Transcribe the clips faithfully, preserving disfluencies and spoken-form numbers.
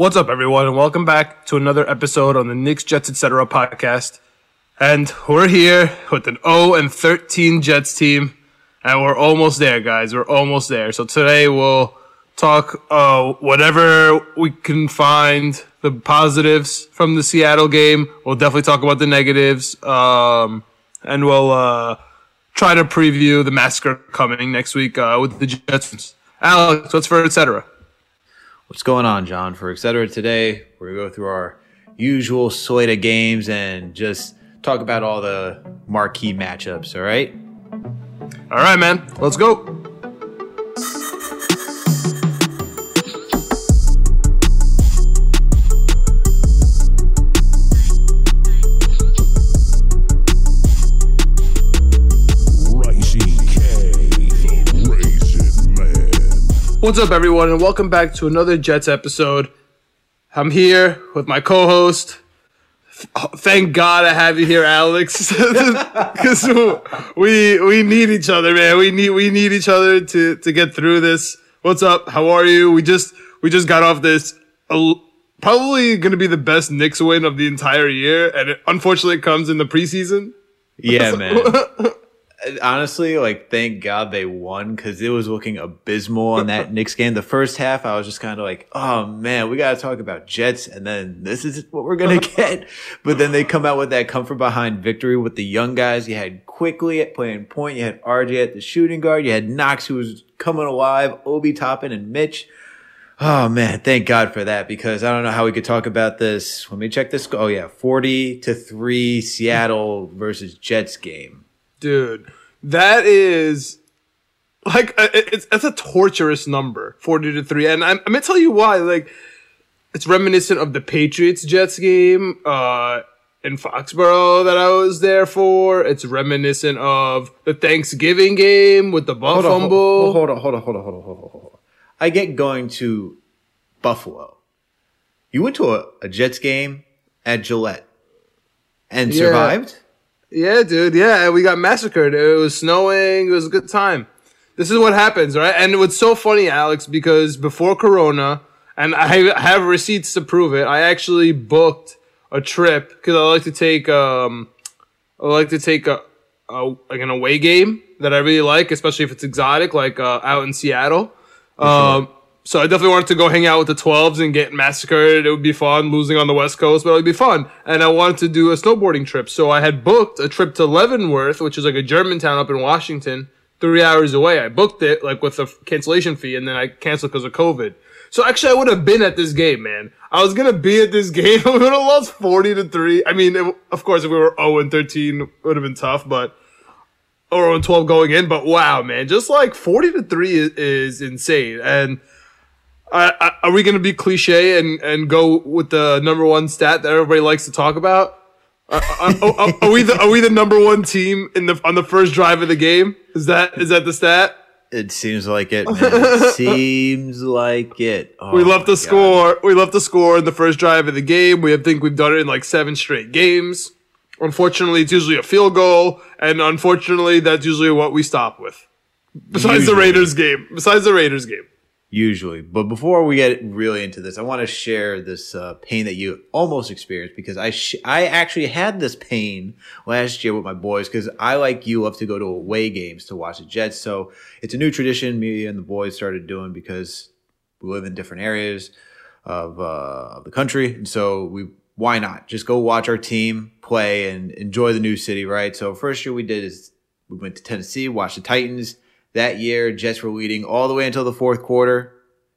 What's up, everyone, and welcome back to another episode on the Knicks, Jets, et cetera podcast. And we're here with an oh and thirteen Jets team, and we're almost there, guys. We're almost there. So today we'll talk uh, whatever we can find, the positives from the Seattle game. We'll definitely talk about the negatives, um, and we'll uh, try to preview the massacre coming next week uh, with the Jets. Alex, what's for et cetera? What's going on, John? For et cetera today, we're going to go through our usual slate of games and just talk about all the marquee matchups, all right? All right, man. Let's go. What's up, everyone, and welcome back to another Jets episode. I'm here with my co-host. Thank God I have you here, Alex, because we we need each other, man. We need we need each other to to get through this. What's up? How are you? We just we just got off this uh, probably going to be the best Knicks win of the entire year, and it unfortunately comes in the preseason. Yeah, man. Honestly, like, thank God they won, because it was looking abysmal in that Knicks game. The first half, I was just kind of like, oh, man, we got to talk about Jets, and then this is what we're going to get. But then they come out with that comfort-behind victory with the young guys. You had Quickly at playing point. You had R J at the shooting guard. You had Knox, who was coming alive, Obi Toppin, and Mitch. Oh, man, thank God for that, because I don't know how we could talk about this. Let me check this. Oh, yeah, forty to three Seattle versus Jets game. Dude, that is like it's that's a torturous number, forty to three, and I'm, I'm gonna tell you why. Like, it's reminiscent of the Patriots Jets game uh, in Foxborough that I was there for. It's reminiscent of the Thanksgiving game with the buff fumble. Hold on, hold on, hold on, hold on, hold on, hold on. I get going to Buffalo. You went to a, a Jets game at Gillette and yeah. survived. Yeah, dude. Yeah, we got massacred. It was snowing. It was a good time. This is what happens, right? And what's so funny, Alex, because before Corona, and I have receipts to prove it, I actually booked a trip because I like to take um, I like to take a, a like an away game that I really like, especially if it's exotic, like uh, out in Seattle. Mm-hmm. Um, so I definitely wanted to go hang out with the twelves and get massacred. It would be fun losing on the West Coast, but it would be fun. And I wanted to do a snowboarding trip. So I had booked a trip to Leavenworth, which is like a German town up in Washington, three hours away. I booked it like with a cancellation fee, and then I canceled because of COVID. So actually I would have been at this game, man. I was going to be at this game. We would have lost forty to three. I mean, it, of course, if we were oh and thirteen, it would have been tough, but or oh and twelve going in. But wow, man, just like forty to three is, is insane. And I, I, are we going to be cliche and, and go with the number one stat that everybody likes to talk about? Are, are, are, are we the are we the number one team in the on the first drive of the game? Is that is that the stat? It seems like it. Man. It seems like it. Oh, we left the score. God. We left the score in the first drive of the game. We think we've done it in like seven straight games. Unfortunately, it's usually a field goal, and unfortunately, that's usually what we stop with. Besides usually. the Raiders game. Besides the Raiders game. Usually. But before we get really into this, I want to share this uh, pain that you almost experienced, because I sh- I actually had this pain last year with my boys, because I, like you, love to go to away games to watch the Jets. So it's a new tradition me and the boys started doing, because we live in different areas of, uh, of the country. And so we why not? Just go watch our team play and enjoy the new city, right? So first year we did is we went to Tennessee, watched the Titans. That year, Jets were leading all the way until the fourth quarter.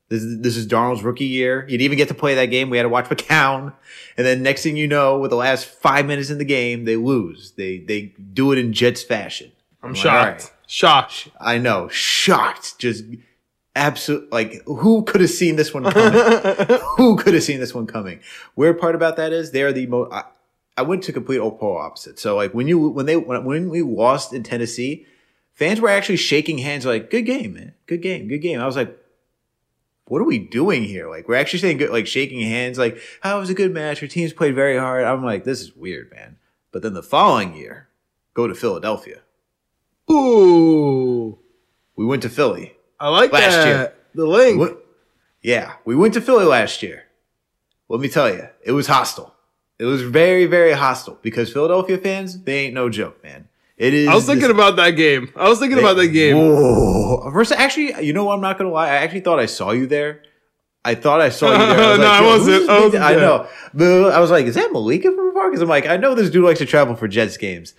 This is, this is Darnold's rookie year. He didn't even get to play that game. We had to watch McCown. And then next thing you know, with the last five minutes in the game, they lose. They they do it in Jets fashion. I'm, I'm shocked. Like, right. Shocked. I know. Shocked. Just absolute. Like, who could have seen this one coming? Who could have seen this one coming? Weird part about that is they are the most. I, I went to complete polar opposite. So like when you when they when, when we lost in Tennessee. Fans were actually shaking hands like, good game, man. Good game. Good game. I was like, what are we doing here? Like, we're actually saying good, like shaking hands. Like, oh, it was a good match. Your team's played very hard. I'm like, this is weird, man. But then the following year, go to Philadelphia. Ooh. We went to Philly. I like last that. Last year. The link. We went, yeah. We went to Philly last year. let me tell you, it was hostile. It was very, very hostile because Philadelphia fans, they ain't no joke, man. It is. I was thinking this, about that game. I was thinking they, about that game. Whoa. First, actually, you know what? I'm not going to lie. I actually thought I saw you there. I thought I saw you there. I was no, like, I wasn't. I, wasn't I know. But I was like, is that Malika from afar? Because I'm like, I know this dude likes to travel for Jets games.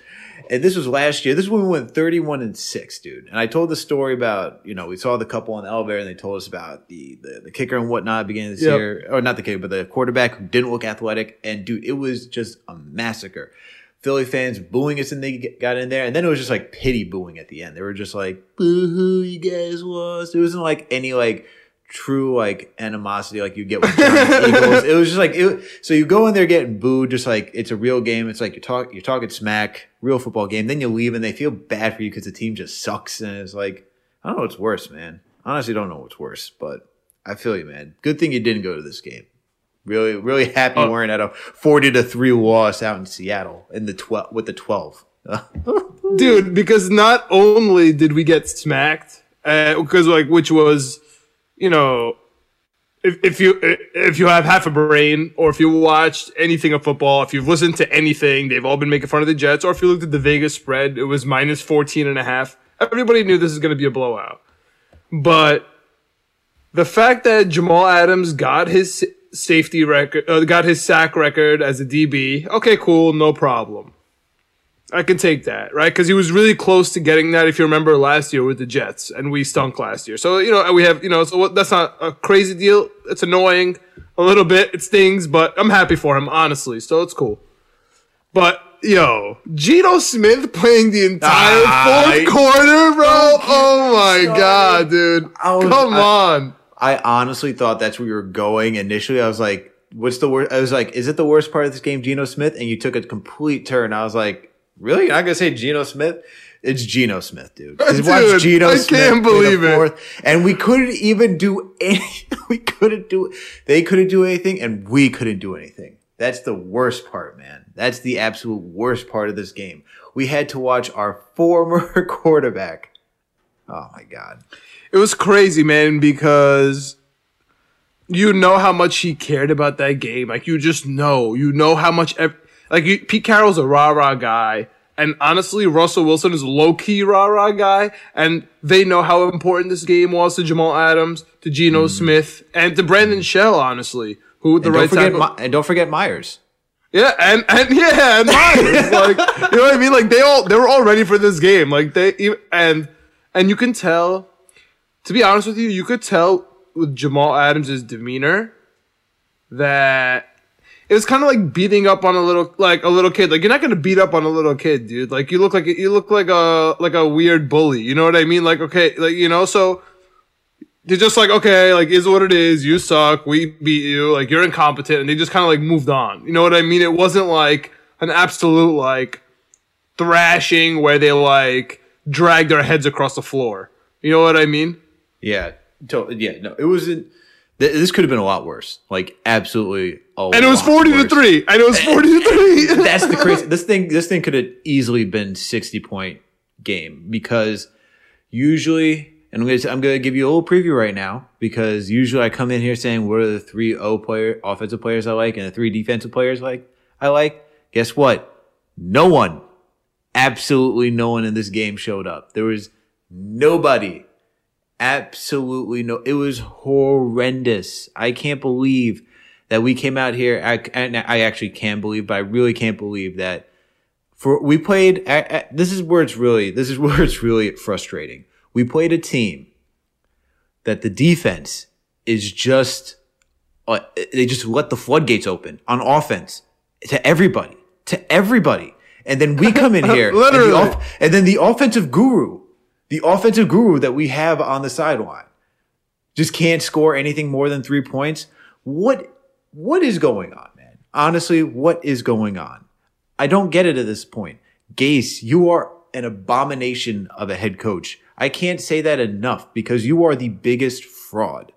And this was last year. This is when we went thirty-one and six, dude. And I told the story about, you know, we saw the couple on the elevator and they told us about the the, the kicker and whatnot at the beginning of this yep. year. Or not the kicker, but the quarterback who didn't look athletic. And, dude, it was just a massacre. Philly fans booing us and they got in there. And then it was just like pity booing at the end. They were just like, boo-hoo, you guys lost. It wasn't like any, like, true, like, animosity like you get with Eagles. It was just like it, so you go in there getting booed, just like it's a real game. It's like you talk you're talking smack, real football game. Then you leave and they feel bad for you because the team just sucks. And it's like, I don't know what's worse, man. Honestly, don't know what's worse, but I feel you, man. Good thing you didn't go to this game. Really, really happy oh. weren't at a forty to three loss out in Seattle in the twelve with the twelve, dude. Because not only did we get smacked, because uh, like which was. You know, if if you if you have half a brain, or if you watched anything of football, if you've listened to anything, they've all been making fun of the Jets. Or if you looked at the Vegas spread, it was minus fourteen and a half. Everybody knew this is going to be a blowout. But the fact that Jamal Adams got his safety record, uh, got his sack record as a D B, okay, cool, no problem. I can take that, right? Because he was really close to getting that, if you remember, last year with the Jets, and we stunk last year. So, you know, we have, you know, so that's not a crazy deal. It's annoying a little bit. It stings, but I'm happy for him, honestly. So it's cool. But, yo, Geno Smith playing the entire ah, fourth I, quarter, bro? Oh, my sorry. God, dude. Was, Come I, on. I honestly thought that's where you were going initially. I was like, what's the worst? I was like, is it the worst part of this game, Geno Smith? And you took a complete turn. I was like, really? You're not going to say Geno Smith? It's Geno Smith, dude. dude watch Geno I Smith can't believe in the fourth, it. And we couldn't even do anything. We couldn't do – they couldn't do anything, and we couldn't do anything. That's the worst part, man. That's the absolute worst part of this game. We had to watch our former quarterback. Oh, my God. It was crazy, man, because – you know how much he cared about that game. Like, you just know. You know how much ev- – like, you, Pete Carroll's a rah-rah guy. And honestly, Russell Wilson is a low-key rah-rah guy. And they know how important this game was to Jamal Adams, to Geno mm. Smith, and to Brandon Shell, honestly, who the and right tackle. My- and don't forget Myers. Yeah, and, and yeah, and Myers. Like, you know what I mean? Like, they all they were all ready for this game. Like, they – and and you can tell – to be honest with you, you could tell – with Jamal Adams' demeanor, that it was kind of like beating up on a little, like a little kid. Like, you're not gonna beat up on a little kid, dude. Like, you look like you look like a like a weird bully. You know what I mean? Like, okay, like you know. So they're just like, okay, like is what it is. You suck. We beat you. Like, you're incompetent, and they just kind of like moved on. You know what I mean? It wasn't like an absolute like thrashing where they like dragged their heads across the floor. You know what I mean? Yeah. Yeah, no, it wasn't. This could have been a lot worse. Like, absolutely, a and it was forty worse. to three. And it was forty to three. That's the crazy. This thing, this thing could have easily been sixty point game because usually, and I'm gonna, I'm gonna give you a little preview right now because usually I come in here saying what are the three O player offensive players I like and the three defensive players like I like. Guess what? No one, absolutely no one in this game showed up. There was nobody. Absolutely no. It was horrendous. I can't believe that we came out here. I, I actually can believe, but I really can't believe that for we played. I, I, this is where it's really. This is where it's really frustrating. We played a team that the defense is just. Uh, they just let the floodgates open on offense to everybody, to everybody, and then we come in here, literally, and, the off, and then the offensive guru. The offensive guru that we have on the sideline just can't score anything more than three points. What, what is going on, man? Honestly, what is going on? I don't get it at this point. Gase, you are an abomination of a head coach. I can't say that enough because you are the biggest fraud.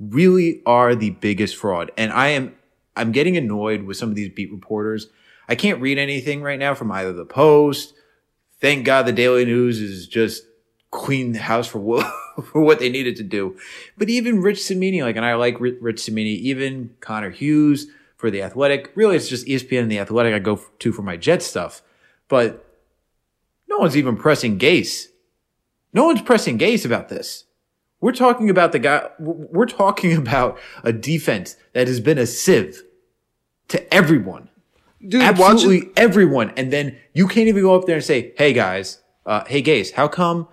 Really are the biggest fraud. And I am, I'm getting annoyed with some of these beat reporters. I can't read anything right now from either the Post. Thank God the Daily News is just clean the house for what, for what they needed to do. But even Rich Cimini, like, and I like Rich Cimini, even Connor Hughes, for The Athletic. Really, it's just E S P N and The Athletic I go to for my Jets stuff. But no one's even pressing Gase. No one's pressing Gase about this. We're talking about the guy, we're talking about a defense that has been a sieve to everyone. Dude, absolutely watching- everyone. And then you can't even go up there and say, hey guys, uh, hey Gase, how come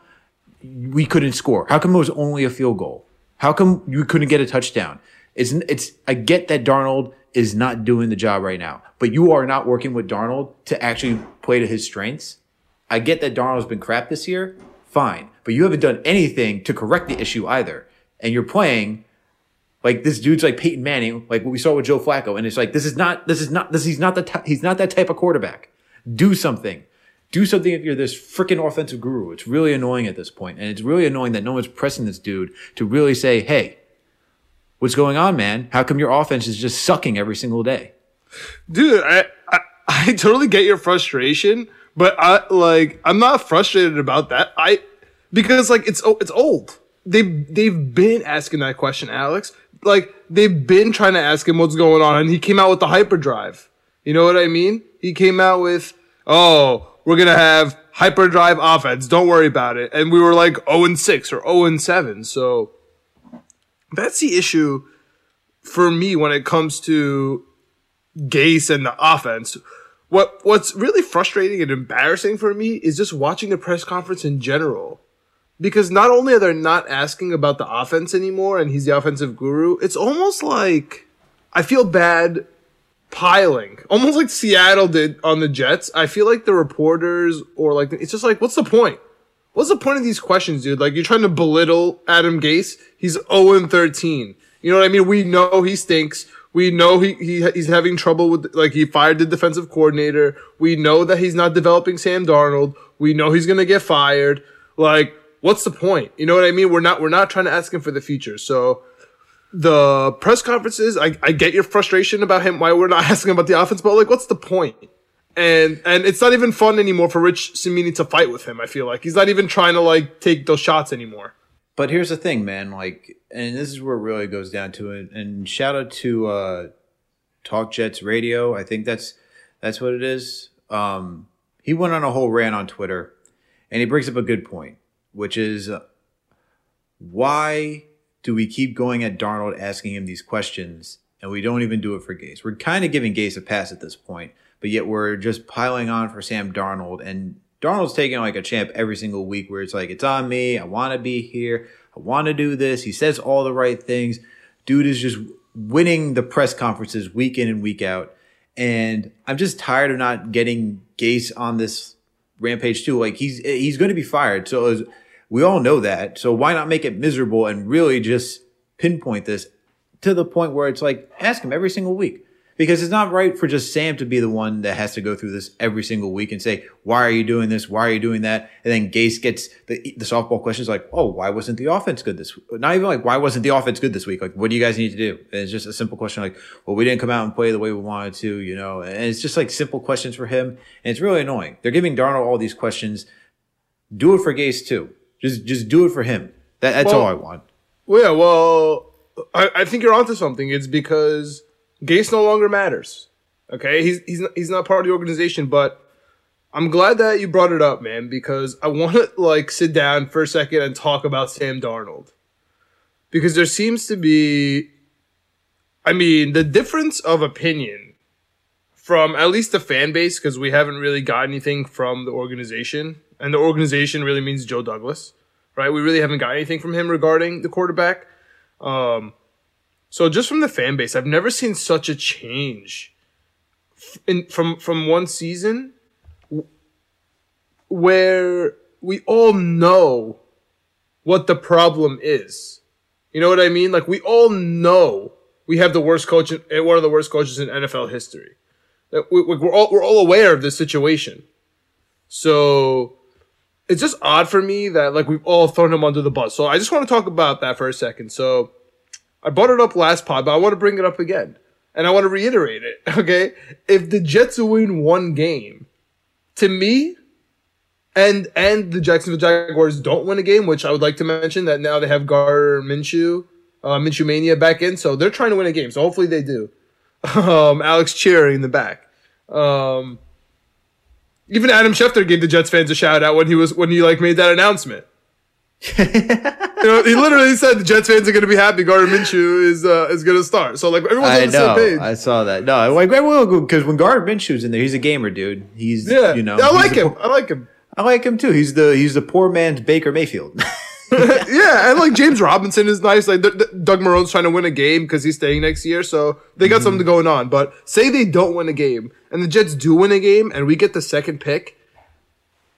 we couldn't score? How come it was only a field goal? How come you couldn't get a touchdown? It's, it's, I get that Darnold is not doing the job right now, but you are not working with Darnold to actually play to his strengths. I get that Darnold's been crap this year. Fine. But you haven't done anything to correct the issue either. And you're playing like this dude's like Peyton Manning, like what we saw with Joe Flacco. And it's like, this is not, this is not, this, he's not the, t- he's not that type of quarterback. Do something. Do something if you're this freaking offensive guru. It's really annoying at this point. And it's really annoying that no one's pressing this dude to really say, hey, what's going on, man? How come your offense is just sucking every single day? Dude, I, I, I totally get your frustration, but I like, I'm not frustrated about that. I, because like, it's, it's old. They've, they've been asking that question, Alex. Like, they've been trying to ask him what's going on. And he came out with the hyperdrive. You know what I mean? He came out with, oh, we're going to have hyperdrive offense. Don't worry about it. And we were like oh and six or oh and seven. So that's the issue for me when it comes to Gase and the offense. What What's really frustrating and embarrassing for me is just watching the press conference in general. Because not only are they not asking about the offense anymore and he's the offensive guru, it's almost like I feel bad piling. Almost like Seattle did on the Jets. I feel like the reporters or like, it's just like, what's the point? What's the point of these questions, dude? Like, you're trying to belittle Adam Gase. He's oh and thirteen. You know what I mean? We know he stinks. We know he, he he's having trouble with, like, he fired the defensive coordinator. We know that he's not developing Sam Darnold. We know he's going to get fired. Like, what's the point? You know what I mean? We're not, we're not trying to ask him for the future. So the press conferences, I, I get your frustration about him, why we're not asking about the offense, but like, what's the point? And, and it's not even fun anymore for Rich Cimini to fight with him. I feel like he's not even trying to like take those shots anymore. But here's the thing, man. Like, and this is where it really goes down to it. And shout out to, uh, Talk Jets Radio. I think that's, that's what it is. Um, he went on a whole rant on Twitter and he brings up a good point, which is uh, why do we keep going at Darnold asking him these questions and we don't even do it for Gase? We're kind of giving Gase a pass at this point, but yet we're just piling on for Sam Darnold. And Darnold's taking like a champ every single week where it's like, it's on me. I want to be here. I want to do this. He says all the right things. Dude is just winning the press conferences week in and week out. And I'm just tired of not getting Gase on this rampage too. Like he's he's going to be fired, so as we all know that. So why not make it miserable and really just pinpoint this to the point where it's like ask him every single week, because it's not right for just Sam to be the one that has to go through this every single week and say, why are you doing this, why are you doing that? And then Gase gets the, the softball questions like, oh, why wasn't the offense good this week? Not even like why wasn't the offense good this week, like what do you guys need to do? And it's just a simple question like, well, we didn't come out and play the way we wanted to, you know. And it's just like simple questions for him, and it's really annoying. They're giving Darnold all these questions. Do it for Gase too. Just just do it for him. That, that's well, all I want. Well, yeah, well, I, I think you're onto something. It's because Gase no longer matters. Okay, he's he's not, he's not part of the organization. But I'm glad that you brought it up, man, because I want to like sit down for a second and talk about Sam Darnold, because there seems to be, I mean, the difference of opinion from at least the fan base, because we haven't really got anything from the organization. And the organization really means Joe Douglas, right? We really haven't got anything from him regarding the quarterback. Um, so just from the fan base, I've never seen such a change in, from from one season where we all know what the problem is. You know what I mean? Like, we all know we have the worst coach, in, one of the worst coaches in N F L history. We're all, we're all aware of this situation. So it's just odd for me that, like, we've all thrown him under the bus. So I just want to talk about that for a second. So I brought it up last pod, but I want to bring it up again. And I want to reiterate it, okay? If the Jets win one game, to me, and and the Jacksonville Jaguars don't win a game, which I would like to mention that now they have Gardner Minshew, uh, Minshew Mania back in. So they're trying to win a game. So hopefully they do. Um, Alex Cherry in the back. Um, even Adam Schefter gave the Jets fans a shout out when he was when he like made that announcement. You know, he literally said the Jets fans are going to be happy. Gardner Minshew is uh, is going to start. So like everyone's I on the know, same page. I saw that. No, like because when Gardner Minshew's in there, he's a gamer, dude. He's yeah. You know, I like him. Poor, I like him. I like him too. He's the he's the poor man's Baker Mayfield. Yeah, and like James Robinson is nice. Like th- th- Doug Marrone's trying to win a game because he's staying next year, so they got mm-hmm. something going on. But say they don't win a game, and the Jets do win a game, and we get the second pick,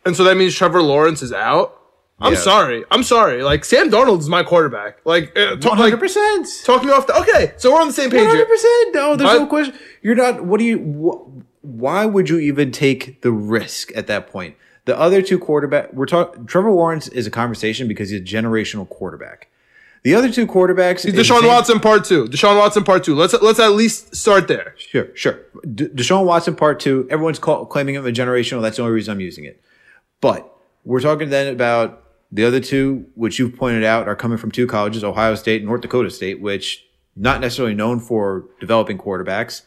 and so that means Trevor Lawrence is out. I'm yeah. sorry. I'm sorry. Like Sam Darnold's my quarterback. Like uh, talk, one hundred percent. Like, talking off the okay, so we're on the same page. one hundred percent. No, there's my, no question. You're not. What do you? Wh- why would you even take the risk at that point? The other two quarterback, we're talking. Trevor Lawrence is a conversation because he's a generational quarterback. The other two quarterbacks, he's Deshaun Watson part two. Deshaun Watson part two. Let's let's at least start there. Sure, sure. D- Deshaun Watson part two. Everyone's call, claiming him a generational. That's the only reason I'm using it. But we're talking then about the other two, which you've pointed out, are coming from two colleges: Ohio State and North Dakota State, which not necessarily known for developing quarterbacks.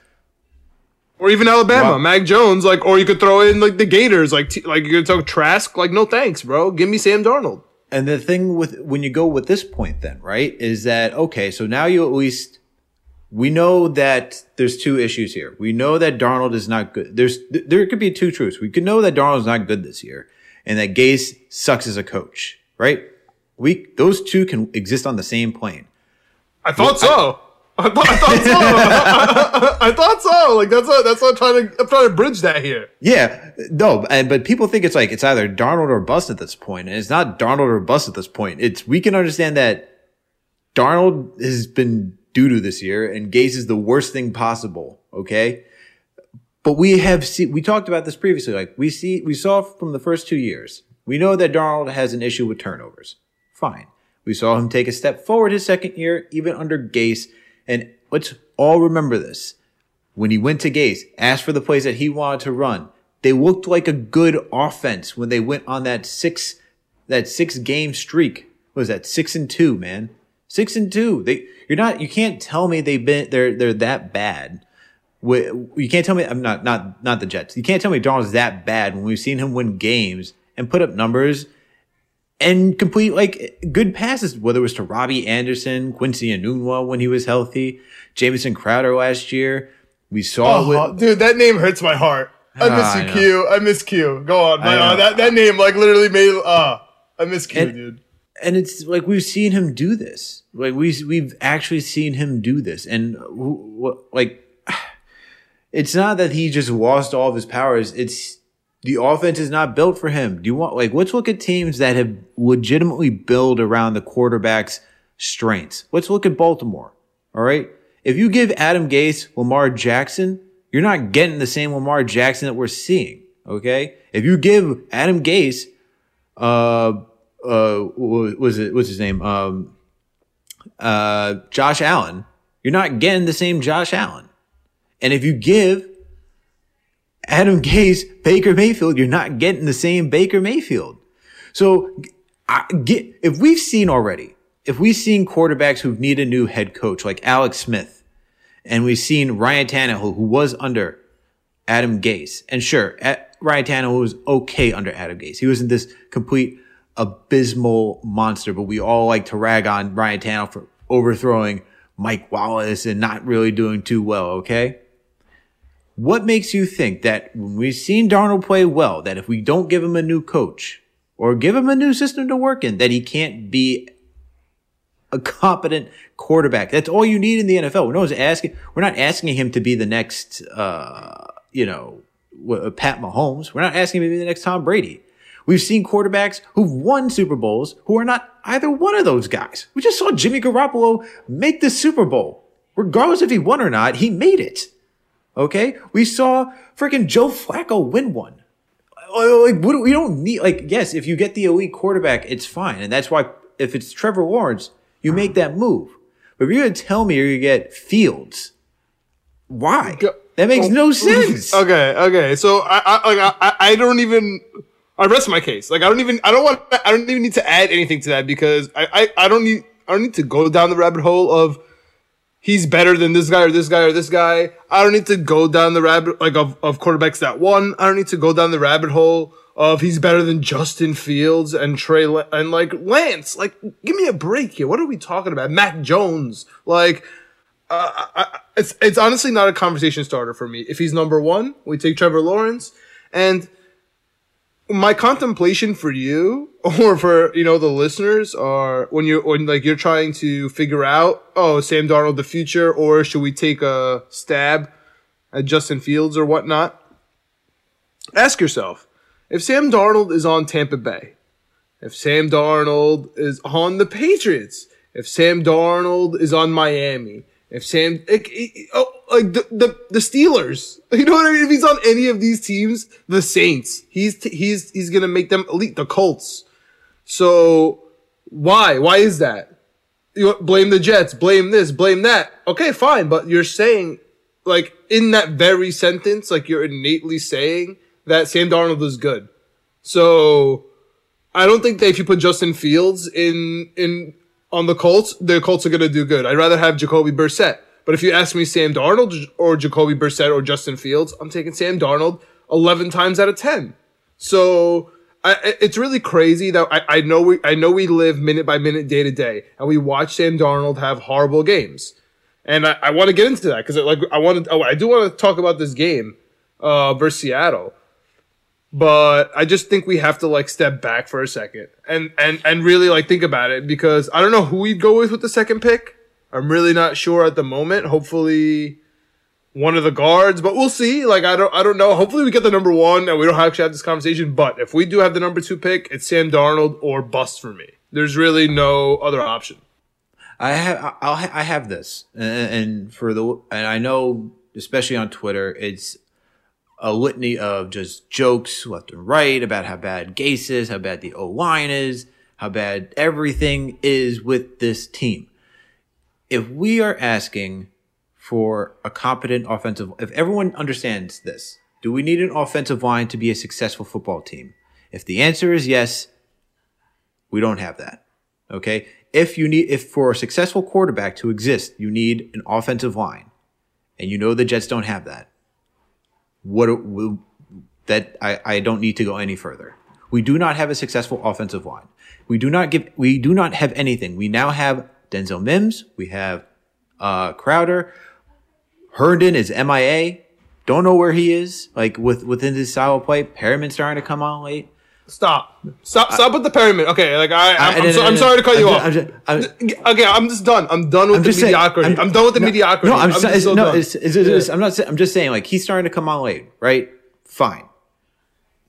Or even Alabama, wow. Mac Jones, like, or you could throw in like the Gators, like, t- like you're talking Trask, like, no thanks, bro. Give me Sam Darnold. And the thing with when you go with this point, then right, is that okay? So now you at least we know that there's two issues here. We know that Darnold is not good. There's there could be two truths. We could know that Darnold is not good this year, and that Gase sucks as a coach, right? We those two can exist on the same plane. I thought well, so. I, I thought, I thought so. I, I, I thought so. Like that's what that's what I'm trying to I'm trying to bridge that here. Yeah, no, and but people think it's like it's either Darnold or bust at this point, and it's not Darnold or bust at this point. It's we can understand that Darnold has been doo-doo this year, and Gase is the worst thing possible. Okay, but we have see we talked about this previously. Like we see we saw from the first two years, we know that Darnold has an issue with turnovers. Fine, we saw him take a step forward his second year, even under Gase. And let's all remember this. When he went to Gase, asked for the plays that he wanted to run, they looked like a good offense when they went on that six, that six game streak. What was that? Six and two, man. Six and two. They, you're not, you can't tell me they've been, they're, they're that bad. You can't tell me, I'm not, not, not the Jets. You can't tell me Darnold's that bad when we've seen him win games and put up numbers and complete, like, good passes, whether it was to Robbie Anderson, Quincy Enunwa when he was healthy, Jamison Crowder last year. We saw oh, with, dude, that name hurts my heart. I miss ah, you, I Q. I miss Q. Go on. My, uh, that, that name, like, literally made uh, – I miss Q, and, dude. And it's like we've seen him do this. Like, we, we've actually seen him do this. And, like, it's not that he just lost all of his powers. It's – the offense is not built for him. Do you want, like, let's look at teams that have legitimately built around the quarterback's strengths. Let's look at Baltimore. All right. If you give Adam Gase Lamar Jackson, you're not getting the same Lamar Jackson that we're seeing. Okay. If you give Adam Gase, uh, uh, what was it, what's his name? Um, uh, Josh Allen, you're not getting the same Josh Allen. And if you give Adam Gase, Baker Mayfield, you're not getting the same Baker Mayfield. So I get, if we've seen already, if we've seen quarterbacks who need a new head coach like Alex Smith, and we've seen Ryan Tannehill, who was under Adam Gase, and sure, at, Ryan Tannehill was okay under Adam Gase. He wasn't this complete abysmal monster, but we all like to rag on Ryan Tannehill for overthrowing Mike Wallace and not really doing too well, okay? What makes you think that when we've seen Darnold play well, that if we don't give him a new coach or give him a new system to work in, that he can't be a competent quarterback? That's all you need in the N F L. We're not asking, we're not asking him to be the next, uh, you know, Pat Mahomes. We're not asking him to be the next Tom Brady. We've seen quarterbacks who've won Super Bowls who are not either one of those guys. We just saw Jimmy Garoppolo make the Super Bowl. Regardless if he won or not, he made it. Okay, we saw freaking Joe Flacco win one. Like, what do, we don't need, like, yes, if you get the elite quarterback, it's fine. And that's why if it's Trevor Lawrence, you make that move. But if you're going to tell me you're going to get Fields, why? That makes no sense. Okay, okay. So I, I, like, I, I don't even, I rest my case. Like, I don't even, I don't want, I don't even need to add anything to that because I, I, I don't need, I don't need to go down the rabbit hole of, he's better than this guy or this guy or this guy. I don't need to go down the rabbit, like of, of quarterbacks that won. I don't need to go down the rabbit hole of he's better than Justin Fields and Trey Le- and like Lance. Like, give me a break here. What are we talking about? Mac Jones. Like, uh, I, it's, it's honestly not a conversation starter for me. If he's number one, we take Trevor Lawrence. And my contemplation for you or for, you know, the listeners are when you're, when like you're trying to figure out, oh, Sam Darnold, the future, or should we take a stab at Justin Fields or whatnot? Ask yourself, if Sam Darnold is on Tampa Bay, if Sam Darnold is on the Patriots, if Sam Darnold is on Miami, if Sam, like, oh, like the, the, the Steelers, you know what I mean? If he's on any of these teams, the Saints, he's, he's, he's going to make them elite, the Colts. So why, why is that? You blame the Jets, blame this, blame that. Okay, fine. But you're saying, like, in that very sentence, like, you're innately saying that Sam Darnold is good. So I don't think that if you put Justin Fields in, in, on the Colts, the Colts are going to do good. I'd rather have Jacoby Brissett. But if you ask me Sam Darnold or Jacoby Brissett or Justin Fields, I'm taking Sam Darnold eleven times out of ten. So I, it's really crazy that I, I know we I know we live minute by minute, day to day, and we watch Sam Darnold have horrible games. And I, I want to get into that because like I want to I do want to talk about this game uh, versus Seattle. But I just think we have to like step back for a second and, and, and really like think about it because I don't know who we'd go with with the second pick. I'm really not sure at the moment. Hopefully one of the guards, but we'll see. Like, I don't, I don't know. Hopefully we get the number one and we don't actually have this conversation. But if we do have the number two pick, it's Sam Darnold or bust for me. There's really no other option. I have, I'll, ha- I have this and, and for the, and I know, especially on Twitter, it's a litany of just jokes left and right about how bad Gase is, how bad the O-line is, how bad everything is with this team. If we are asking for a competent offensive, if everyone understands this, do we need an offensive line to be a successful football team? If the answer is yes, we don't have that. Okay. If you need, if for a successful quarterback to exist, you need an offensive line, and you know the Jets don't have that. What that I, I don't need to go any further. We do not have a successful offensive line. We do not give. We do not have anything. We now have Denzel Mims. We have uh, Crowder. Herndon is M I A. Don't know where he is. Like with within his style of play, Perriman's starting to come on late. Stop! Stop! Stop I, with the Perriman. Okay, like I, I'm, I, I'm, so, I'm sorry to cut I'm you just, off. I'm just, I'm, okay, I'm just done. I'm done with I'm the saying, mediocrity. I'm, I'm done with the no, mediocrity. No, I'm, I'm just, so no, done. It's, it's, it's, yeah. it's, I'm not. I'm just saying, like he's starting to come on late, right? Fine.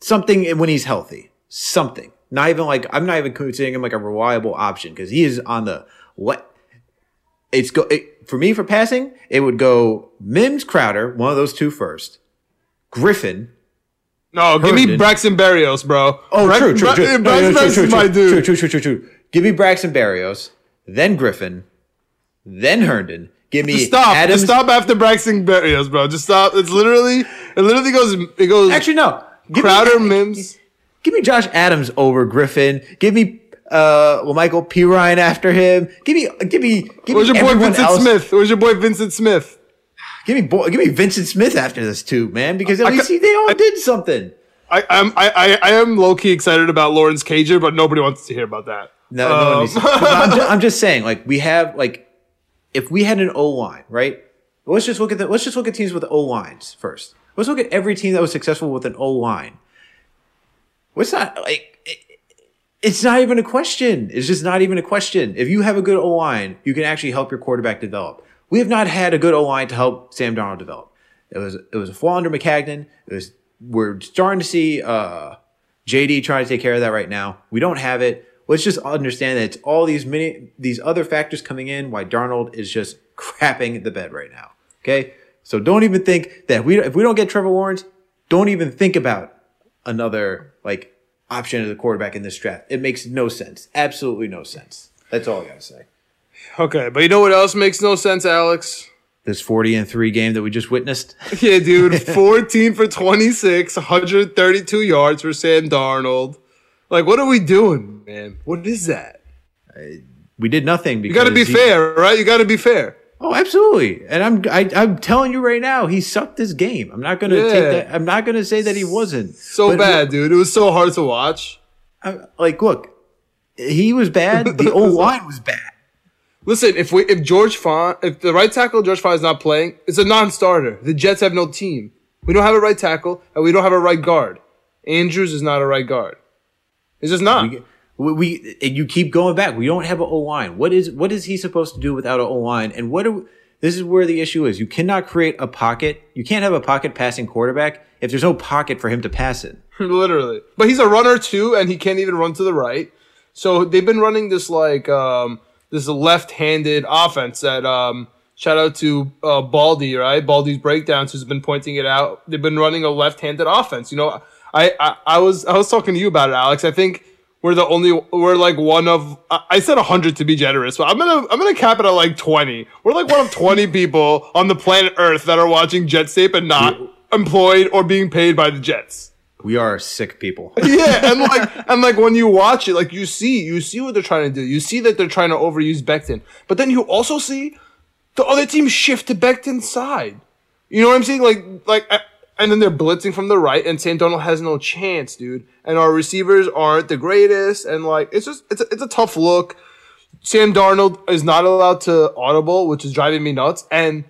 Something when he's healthy. Something. Not even like I'm not even considering him like a reliable option because he is on the what? It's go it, for me for passing. It would go Mims, Crowder, one of those two first. Griffin. No, Herndon. Give me Braxton Berrios, bro. Oh, Bra- true, true, true. Bra- Braxton Berrios is my dude. True, true, true, true, true. Give me Braxton Berrios, then Griffin, then Herndon. Give me just stop. Adams. Just stop after Braxton Berrios, bro. Just stop. It's literally, it literally goes, it goes. Actually, no. Give Crowder, me, Mims. Give me Josh Adams over Griffin. Give me, uh, well, Michael P. Ryan after him. Give me, give me, give Where's me your boy Vincent else. Smith? Where's your boy Vincent Smith? Give me, boy, give me Vincent Smith after this too, man. Because at I least ca- he, they all I, did something. I, I'm, I, I am low key excited about Lawrence Cager, but nobody wants to hear about that. No, um. no one needs to. I'm, just, I'm just saying, like we have, like if we had an O line, right? Let's just look at the, let's just look at teams with O lines first. Let's look at every team that was successful with an O line. What's not like? It, it's not even a question. It's just not even a question. If you have a good O line, you can actually help your quarterback develop. We have not had a good O-line to help Sam Darnold develop. It was it was a flaw under McCagnon. It was we're starting to see uh, J D trying to take care of that right now. We don't have it. Let's just understand that it's all these many these other factors coming in why Darnold is just crapping the bed right now. Okay, so don't even think that we if we don't get Trevor Lawrence, don't even think about another like option of the quarterback in this draft. It makes no sense. Absolutely no sense. That's all I gotta say. Okay, but you know what else makes no sense, Alex? This forty and three game that we just witnessed. Yeah, dude. fourteen for twenty-six, one hundred thirty-two yards for Sam Darnold. Like, what are we doing, man? What is that? I, we did nothing. Because you got to be he, fair, right? You got to be fair. Oh, absolutely. And I'm I, I'm telling you right now, he sucked this game. I'm not gonna yeah. take that. I'm not gonna say that he wasn't so bad, look, dude. It was so hard to watch. I, like, look, he was bad. The old line was bad. Listen, if we if George Fon, if the right tackle George Fon is not playing, it's a non-starter. The Jets have no team. We don't have a right tackle, and we don't have a right guard. Andrews is not a right guard. It's just not. We, we, we and you keep going back. We don't have an O line. What is what is he supposed to do without an O line? And what do this is where the issue is. You cannot create a pocket. You can't have a pocket passing quarterback if there's no pocket for him to pass in. Literally, but he's a runner too, and he can't even run to the right. So they've been running this like um, this left-handed offense that. Um, Shout out to uh, Baldy, right? Baldy's breakdowns, who's been pointing it out. They've been running a left-handed offense. You know, I, I, I was I was talking to you about it, Alex. I think we're the only we're like one of I said one hundred to be generous, but I'm gonna I'm gonna cap it at like twenty. We're like one of twenty people on the planet Earth that are watching Jets tape and not employed or being paid by the Jets. We are sick people. yeah, and like and like when you watch it, like you see you see what they're trying to do. You see that they're trying to overuse Becton, but then you also see. The other team shift to Becton's side. You know what I'm saying? Like, like, and then they're blitzing from the right, and Sam Darnold has no chance, dude. And our receivers aren't the greatest, and like, it's just, it's a, it's a tough look. Sam Darnold is not allowed to audible, which is driving me nuts. And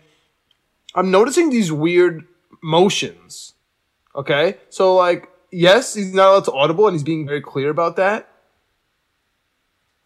I'm noticing these weird motions. Okay? So, like, yes, he's not allowed to audible, and he's being very clear about that.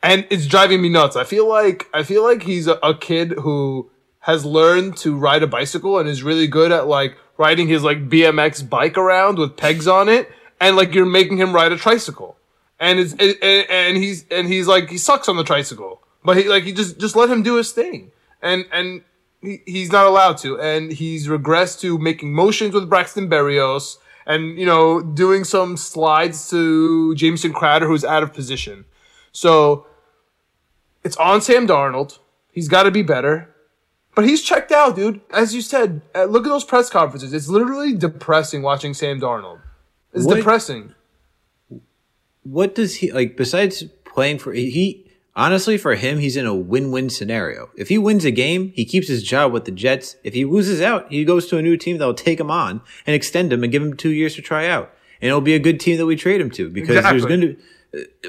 And it's driving me nuts. I feel like I feel like he's a, a kid who has learned to ride a bicycle and is really good at like riding his like B M X bike around with pegs on it, and like you're making him ride a tricycle. And it's and, and he's and he's like he sucks on the tricycle, but he like he just just let him do his thing. And and he, he's not allowed to. And he's regressed to making motions with Braxton Berrios and you know doing some slides to Jamison Crowder who's out of position. So. It's on Sam Darnold. He's got to be better. But he's checked out, dude. As you said, look at those press conferences. It's literally depressing watching Sam Darnold. It's what, depressing. What does he, like, besides playing for, he, honestly, for him, he's in a win-win scenario. If he wins a game, he keeps his job with the Jets. If he loses out, he goes to a new team that will take him on and extend him and give him two years to try out. And it'll be a good team that we trade him to because exactly. There's going to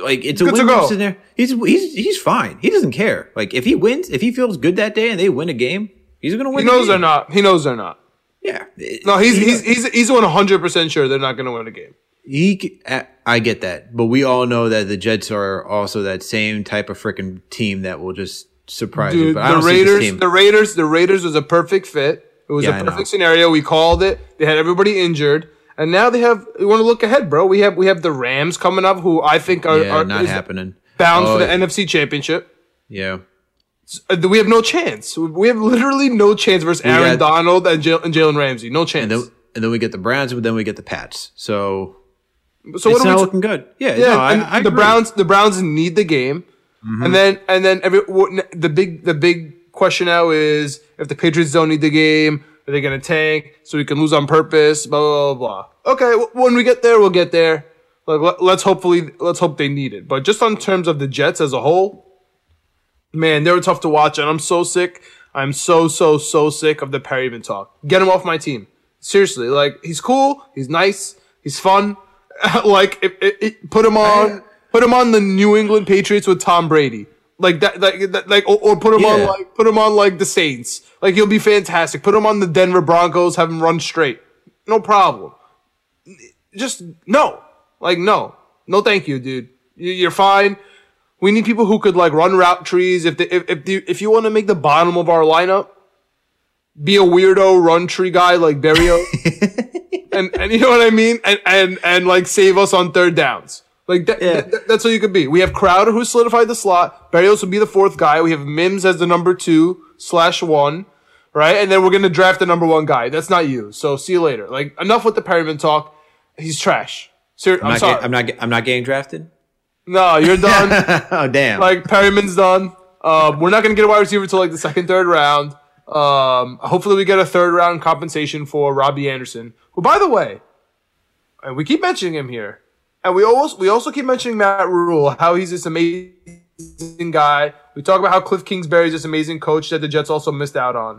Like it's a good win in there. He's he's he's fine. He doesn't care. Like if he wins, if he feels good that day and they win a game, he's gonna win. He knows the game. They're not. He knows they're not. Yeah. No, he's he he's, he's he's one hundred percent sure they're not gonna win a game. He, I get that, but we all know that the Jets are also that same type of freaking team that will just surprise Dude, you. But the I don't Raiders, see this team. the Raiders, the Raiders was a perfect fit. It was yeah, a perfect scenario. We called it. They had everybody injured. And now they have. We want to look ahead, bro. We have we have the Rams coming up, who I think are, yeah, are not happening. Bound oh, for the yeah. N F C Championship. Yeah, we have no chance. We have literally no chance versus we Aaron got, Donald and, J- and Jalen Ramsey. No chance. And then, and then we get the Browns, but then we get the Pats. So, so it's what not we looking t- good. Yeah, yeah. No, I, I the Browns, the Browns need the game, mm-hmm. and then and then every the big the big question now is if the Patriots don't need the game. Are they going to tank so we can lose on purpose? Blah, blah, blah, blah. Okay, w- when we get there, we'll get there. Like, let, let's hopefully, let's hope they need it. But just on terms of the Jets as a whole, man, they were tough to watch. And I'm so sick. I'm so, so, so sick of the Perryman talk. Get him off my team. Seriously, like, he's cool. He's nice. He's fun. like, it, it, it, put him on, put him on the New England Patriots with Tom Brady. Like that, like that, like, or, or put him yeah. on, like, put him on, like, the Saints. Like, he'll be fantastic. Put him on the Denver Broncos, have him run straight. No problem. Just, no. Like, no. No, thank you, dude. You're fine. We need people who could, like, run route trees. If the, if, if, the, if you want to make the bottom of our lineup, be a weirdo run tree guy like Berrio. and, and you know what I mean? And, and, and, like, save us on third downs. Like, that, yeah. that, that's what you could be. We have Crowder, who solidified the slot. Berrios would be the fourth guy. We have Mims as the number two slash one, right? And then we're going to draft the number one guy. That's not you. So, see you later. Like, enough with the Perryman talk. He's trash. Ser- I'm, I'm sorry. Get, I'm, not get, I'm not getting drafted? No, you're done. Oh, damn. Like, Perryman's done. Uh, we're not going to get a wide receiver until, like, the second, third round. Um, hopefully, we get a third round compensation for Robbie Anderson. Who, by the way, we keep mentioning him here. And we always we also keep mentioning Matt Rhule, how he's this amazing amazing guy. We talk about how Cliff Kingsbury is this amazing coach that the Jets also missed out on.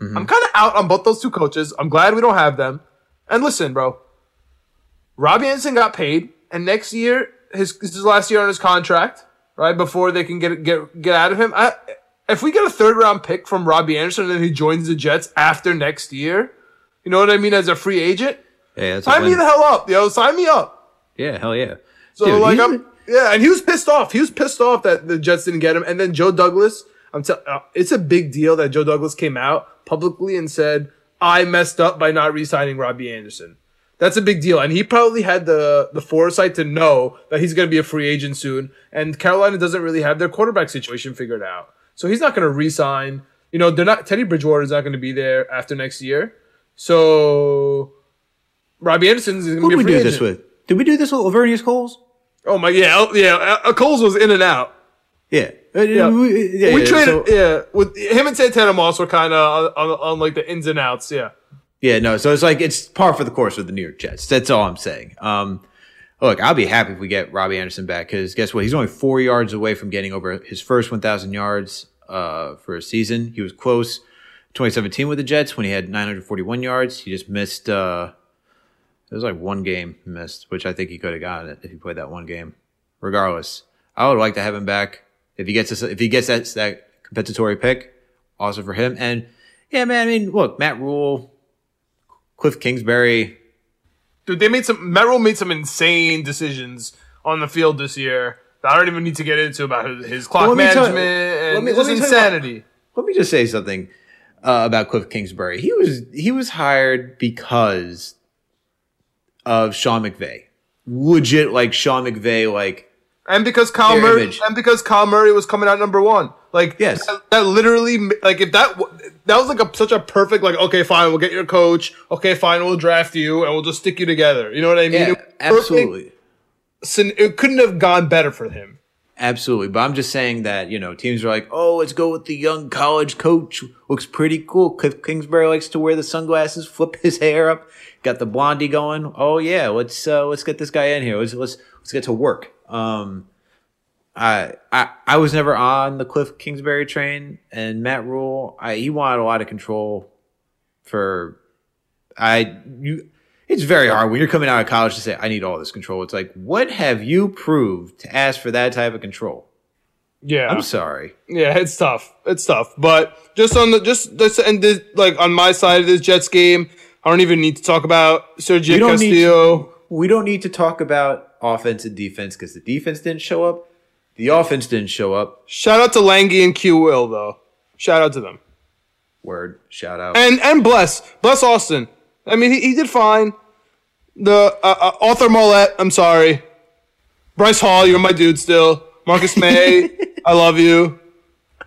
Mm-hmm. I'm kind of out on both those two coaches. I'm glad we don't have them. And listen, bro, Robbie Anderson got paid, and next year, his this is the last year on his contract, right, before they can get get get out of him. I, if we get a third-round pick from Robbie Anderson and then he joins the Jets after next year, you know what I mean, as a free agent, yeah, that's sign me the hell up, yo. Sign me up. Yeah, hell yeah. So, dude, like, I'm, yeah, and he was pissed off. He was pissed off that the Jets didn't get him. And then Joe Douglas, I'm telling uh, it's a big deal that Joe Douglas came out publicly and said, I messed up by not re-signing Robbie Anderson. That's a big deal. And he probably had the, the foresight to know that he's going to be a free agent soon. And Carolina doesn't really have their quarterback situation figured out. So he's not going to re-sign. You know, they're not, Teddy Bridgewater is not going to be there after next year. So Robbie Anderson is going to be a free agent. Who did we do this with? Did we do this with Lavernius Coles? Oh my, yeah, yeah. Coles was in and out. Yeah, yeah. We, yeah, we yeah, traded. So, yeah, with him and Santana Moss were kind of on, on, on like the ins and outs. Yeah, yeah. No, so it's like it's par for the course with the New York Jets. That's all I'm saying. Um, look, I'll be happy if we get Robbie Anderson back because guess what? He's only four yards away from getting over his first one thousand yards uh, for a season. He was close. twenty seventeen with the Jets when he had nine hundred forty-one yards. He just missed. Uh, It was like one game missed, which I think he could have gotten it if he played that one game. Regardless, I would like to have him back if he gets this, if he gets that, that compensatory pick, also for him. And yeah, man, I mean, look, Matt Rhule, Cliff Kingsbury, dude, they made some. Matt Rhule made some insane decisions on the field this year that I don't even need to get into about his, his clock well, management you, and me, his let insanity. About, let me just say something uh, about Cliff Kingsbury. He was he was hired because of Sean McVay. Legit, like, Sean McVay, like... And because Kyle Murray image. and because Kyle Murray was coming out number one. Like, yes. that, that literally... Like, if that... That was, like, a, such a perfect, like, okay, fine, we'll get your coach. Okay, fine, we'll draft you, and we'll just stick you together. You know what I mean? Yeah, it absolutely. Perfect. It couldn't have gone better for him. Absolutely. But I'm just saying that, you know, teams are like, oh, let's go with the young college coach. Looks pretty cool. Cliff Kingsbury likes to wear the sunglasses, flip his hair up. Got the blondie going. Oh yeah, let's uh, let's get this guy in here. Let's let's let's get to work. Um, I I I was never on the Cliff Kingsbury train, and Matt Rhule, I, he wanted a lot of control. For I you, it's very hard when you're coming out of college to say I need all this control. It's like, what have you proved to ask for that type of control? Yeah, I'm sorry. Yeah, it's tough. It's tough. But just on the just this and this, like on my side of this Jets game. I don't even need to talk about Sergio we Castillo. Need, we don't need to talk about offense and defense because the defense didn't show up. The offense didn't show up. Shout out to Lange and Q Will, though. Shout out to them. Word. Shout out. And and Bless. Bless Austin. I mean, he, he did fine. The uh, uh, Arthur Mollett, I'm sorry. Bryce Hall, you're my dude still. Marcus May, I love you.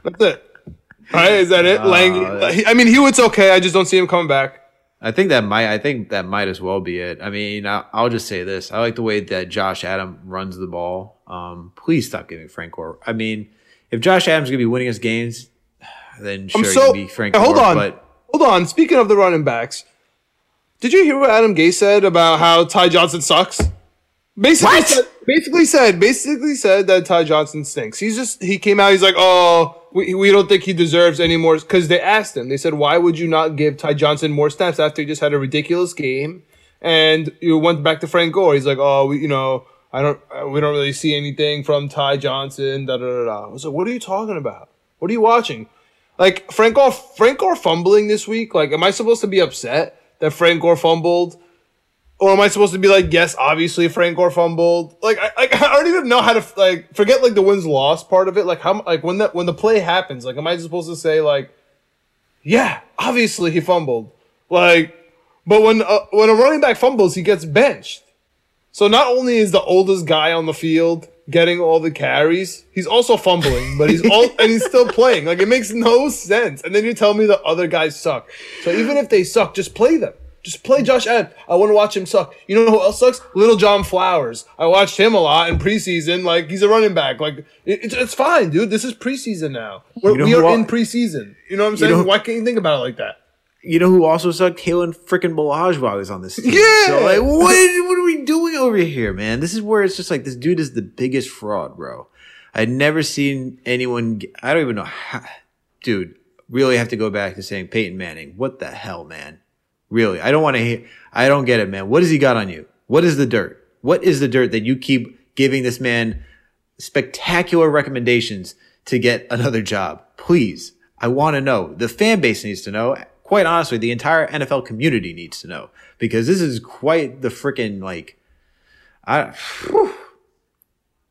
That's it. All right, is that it? Uh, Lange. I mean, Hewitt's okay. I just don't see him coming back. I think that might. I think that might as well be it. I mean, I'll, I'll just say this: I like the way that Josh Adams runs the ball. Um, please stop giving Frank Gore. I mean, if Josh Adams is gonna be winning us games, then sure, so, you can be Frank Gore. Hold on, but hold on. Speaking of the running backs, did you hear what Adam Gase said about how Ty Johnson sucks? Basically, said, basically said, basically said that Ty Johnson stinks. He's just he came out. He's like, oh. We we don't think he deserves any more because they asked him. They said, why would you not give Ty Johnson more snaps after he just had a ridiculous game and you went back to Frank Gore? He's like, oh, we, you know, I don't, we don't really see anything from Ty Johnson. Da da da da. I was like, what are you talking about? What are you watching? Like Frank Gore, Frank Gore fumbling this week. Like, am I supposed to be upset that Frank Gore fumbled? Or am I supposed to be like, yes, obviously Frank Gore fumbled? Like, I, I, I don't even know how to, like, forget, like, the wins-loss part of it. Like, how, like, when that, when the play happens, like, am I supposed to say, like, yeah, obviously he fumbled? Like, but when, uh, when a running back fumbles, he gets benched. So not only is the oldest guy on the field getting all the carries, he's also fumbling, but he's all, and he's still playing. Like, it makes no sense. And then you tell me the other guys suck. So even if they suck, just play them. Just play Josh Allen. I want to watch him suck. You know who else sucks? Little John Flowers. I watched him a lot in preseason. Like, he's a running back. Like, it, it's fine, dude. This is preseason now. We're, you know we are in preseason. You know what I'm saying? Know, Why can't you think about it like that? You know who also sucked? Kalen freaking Balazs while he's on this team. Yeah. So, like, what, what are we doing over here, man? This is where it's just like this dude is the biggest fraud, bro. I'd never seen anyone – I don't even know how – dude, really have to go back to saying Peyton Manning. What the hell, man? Really. I don't want to hear – I don't get it, man. What has he got on you? What is the dirt? What is the dirt that you keep giving this man spectacular recommendations to get another job? Please. I want to know. The fan base needs to know. Quite honestly, the entire N F L community needs to know, because this is quite the freaking, like – I whew.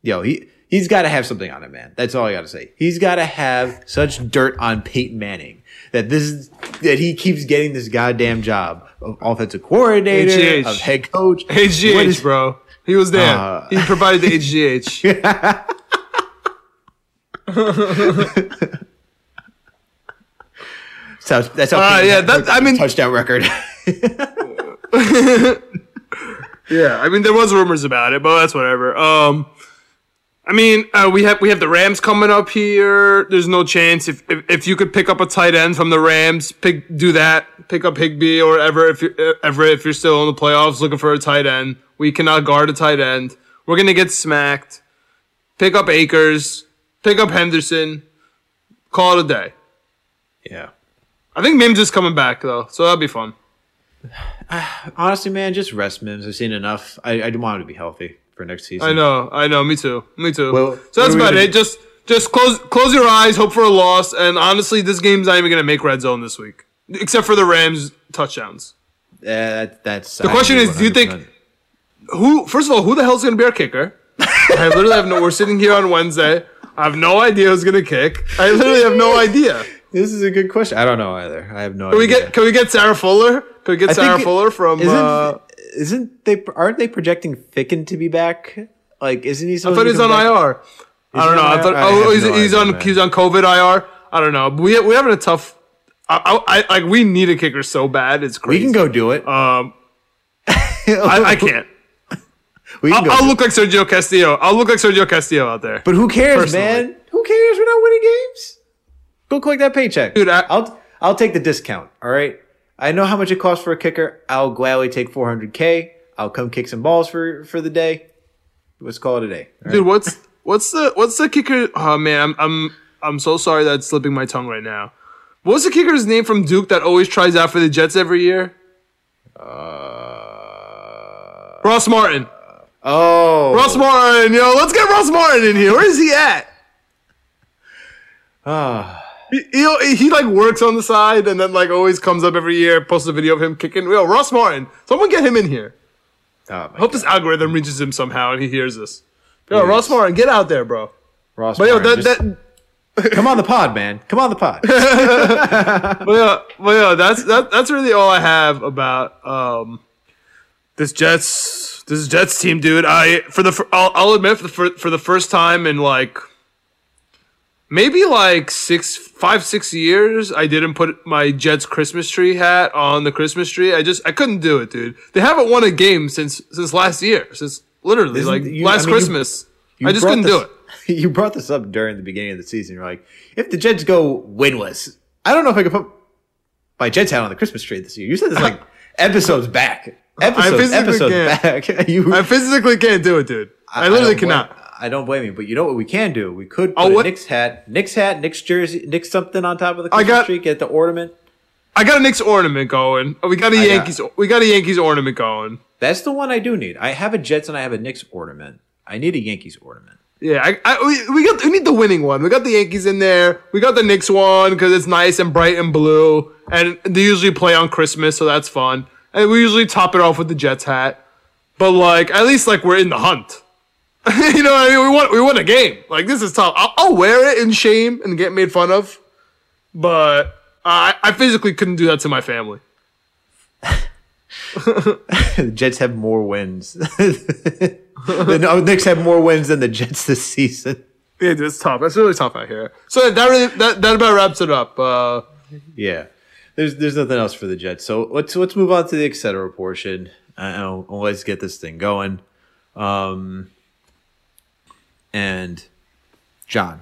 Yo, he – he's got to have something on him, man. That's all I got to say. He's got to have such dirt on Peyton Manning that this is, that he keeps getting this goddamn job of offensive coordinator, H G H. Of head coach. H G H, what is, bro. He was there. Uh, he provided the H G H. So that's how uh, yeah, that, I mean, touchdown record. Yeah, I mean, there was rumors about it, but that's whatever. Um, I mean, uh, we have we have the Rams coming up here. There's no chance if, if if you could pick up a tight end from the Rams, pick do that. Pick up Higbee or Everett if you're, Everett if you're still in the playoffs looking for a tight end. We cannot guard a tight end. We're gonna get smacked. Pick up Akers. Pick up Henderson. Call it a day. Yeah, I think Mims is coming back though, so that'll be fun. Honestly, man, just rest Mims. I've seen enough. I I want him to be healthy for next season. I know, I know. Me too, me too. Well, so that's about it. Do? Just, just close, close your eyes, hope for a loss, and honestly, this game's not even gonna make red zone this week, except for the Rams touchdowns. Uh, that, that's the I question is, one hundred percent. Do you think who? First of all, who the hell's gonna be our kicker? I literally have no. We're sitting here on Wednesday. I have no idea who's gonna kick. I literally have no idea. This is a good question. I don't know either. I have no. Can idea. we get? Can we get Sarah Fuller? Can we get Sarah Fuller from? Isn't, uh, Isn't they aren't they projecting Ficken to be back? Like, isn't he? I thought he's on I R. I don't know. I thought oh, he's, he's on he's on COVID I R. I don't know. We we're having a tough. I, I, I like we need a kicker so bad. It's crazy. We can go do it. Um, I, I can't. we can I'll, go I'll look it. like Sergio Castillo. I'll look like Sergio Castillo out there. But who cares, personally. man? Who cares? We're not winning games. Go collect that paycheck, dude. I, I'll I'll take the discount. All right. I know how much it costs for a kicker. I'll gladly take four hundred K. I'll come kick some balls for, for the day. Let's call it a day, right? Dude. What's what's the what's the kicker? Oh man, I'm I'm I'm so sorry that it's slipping my tongue right now. What's the kicker's name from Duke that always tries out for the Jets every year? Uh, Ross Martin. Uh, oh, Ross Martin. Yo, let's get Ross Martin in here. Where is he at? Ah. Uh. He, he, he like works on the side and then like always comes up every year, posts a video of him kicking. Yo, Ross Martin, someone get him in here. Oh, I hope God. This algorithm reaches him somehow and he hears this. Yo, yes. Ross Martin, get out there, bro. Ross but, yo, Martin, that, just... that... come on the pod, man. Come on the pod. but, yo, but yo, that's that, that's really all I have about um this Jets this Jets team, dude. I for the for, I'll, I'll admit for the for, for the first time in like. Maybe like six, five, six years, I didn't put my Jets Christmas tree hat on the Christmas tree. I just, I couldn't do it, dude. They haven't won a game since, since last year, since literally Isn't, like you, last I mean, Christmas. You, you I just couldn't this, do it. You brought this up during the beginning of the season. You're like, if the Jets go winless, I don't know if I could put my Jets hat on the Christmas tree this year. You said this like episodes back. Episodes, episodes back. you, I physically can't do it, dude. I, I literally I cannot. Want, I don't blame you, but you know what we can do? We could put oh, a Knicks hat, Knicks hat, Knicks jersey, Knicks something on top of the Christmas I got, tree. Get the ornament. I got a Knicks ornament going. We got a I Yankees. Got, we got a Yankees ornament going. That's the one I do need. I have a Jets and I have a Knicks ornament. I need a Yankees ornament. Yeah, I, I, we we got we need the winning one. We got the Yankees in there. We got the Knicks one because it's nice and bright and blue, and they usually play on Christmas, so that's fun. And we usually top it off with the Jets hat. But like, at least like we're in the hunt. You know what I mean? We won, we won a game. Like, this is tough. I'll, I'll wear it in shame and get made fun of. But uh, I physically couldn't do that to my family. The Jets have more wins. The Knicks have more wins than the Jets this season. Yeah, dude, it's tough. That's really tough out here. So that really that, that about wraps it up. Uh, yeah. There's there's nothing else for the Jets. So let's, let's move on to the et cetera portion. Uh, let's get this thing going. Um... And John,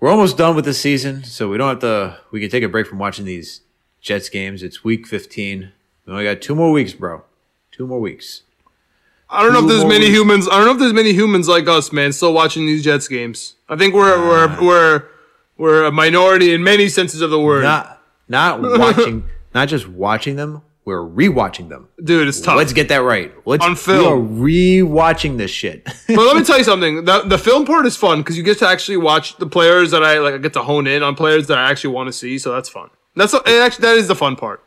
we're almost done with this season, so we don't have to. We can take a break from watching these Jets games. It's week fifteen. We only got two more weeks, bro. Two more weeks. I don't know if there's many humans. I don't know if there's many humans like us, man, still watching these Jets games. I think we're uh, we're we're we're a minority in many senses of the word. Not not watching, not just watching them. We're rewatching them, dude. It's tough. Let's get that right. Let's, on film, we are rewatching this shit. But let me tell you something. The, the film part is fun because you get to actually watch the players that I like. I get to hone in on players that I actually want to see. So that's fun. That's it, actually that is the fun part.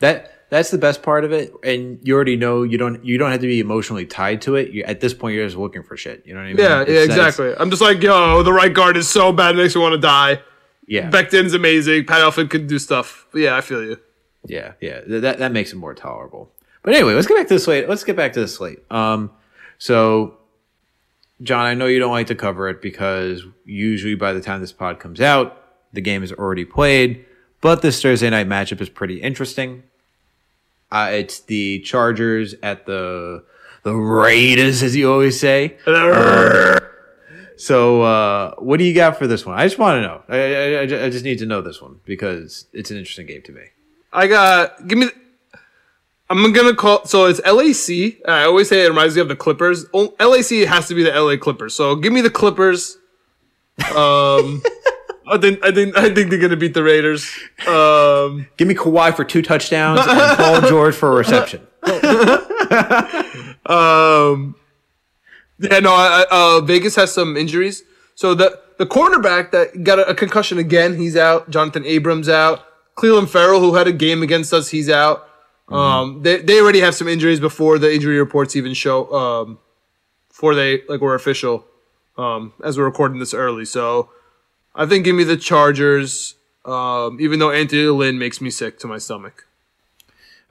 That. That's the best part of it, and you already know you don't you don't have to be emotionally tied to it. You, at this point, you're just looking for shit. You know what I mean? Yeah, it's, yeah, exactly. I'm just like, yo, the right guard is so bad, it makes me want to die. Yeah, Becton's amazing. Pat Elfin could do stuff. But yeah, I feel you. Yeah, yeah, that that makes it more tolerable. But anyway, let's get back to the slate. Let's get back to the slate. Um, so, John, I know you don't like to cover it because usually by the time this pod comes out, the game is already played. But this Thursday night matchup is pretty interesting. Uh, it's the Chargers at the the Raiders, as you always say. Uh, so, uh, what do you got for this one? I just want to know. I, I I just need to know this one because it's an interesting game to me. I got give me. I'm gonna call. So it's L A C. I always say it reminds me of the Clippers. L A C has to be the L A Clippers. So give me the Clippers. Um. I think I think I think they're gonna beat the Raiders. Um, Give me Kawhi for two touchdowns and Paul George for a reception. um, yeah, no, I, uh, Vegas has some injuries. So the the cornerback that got a, a concussion again, he's out. Jonathan Abrams out. Clelin Ferrell, who had a game against us, he's out. Mm-hmm. Um, they they already have some injuries before the injury reports even show. Um, before they like were official. Um, as we're recording this early, so. I think give me the Chargers, um, even though Anthony Lynn makes me sick to my stomach.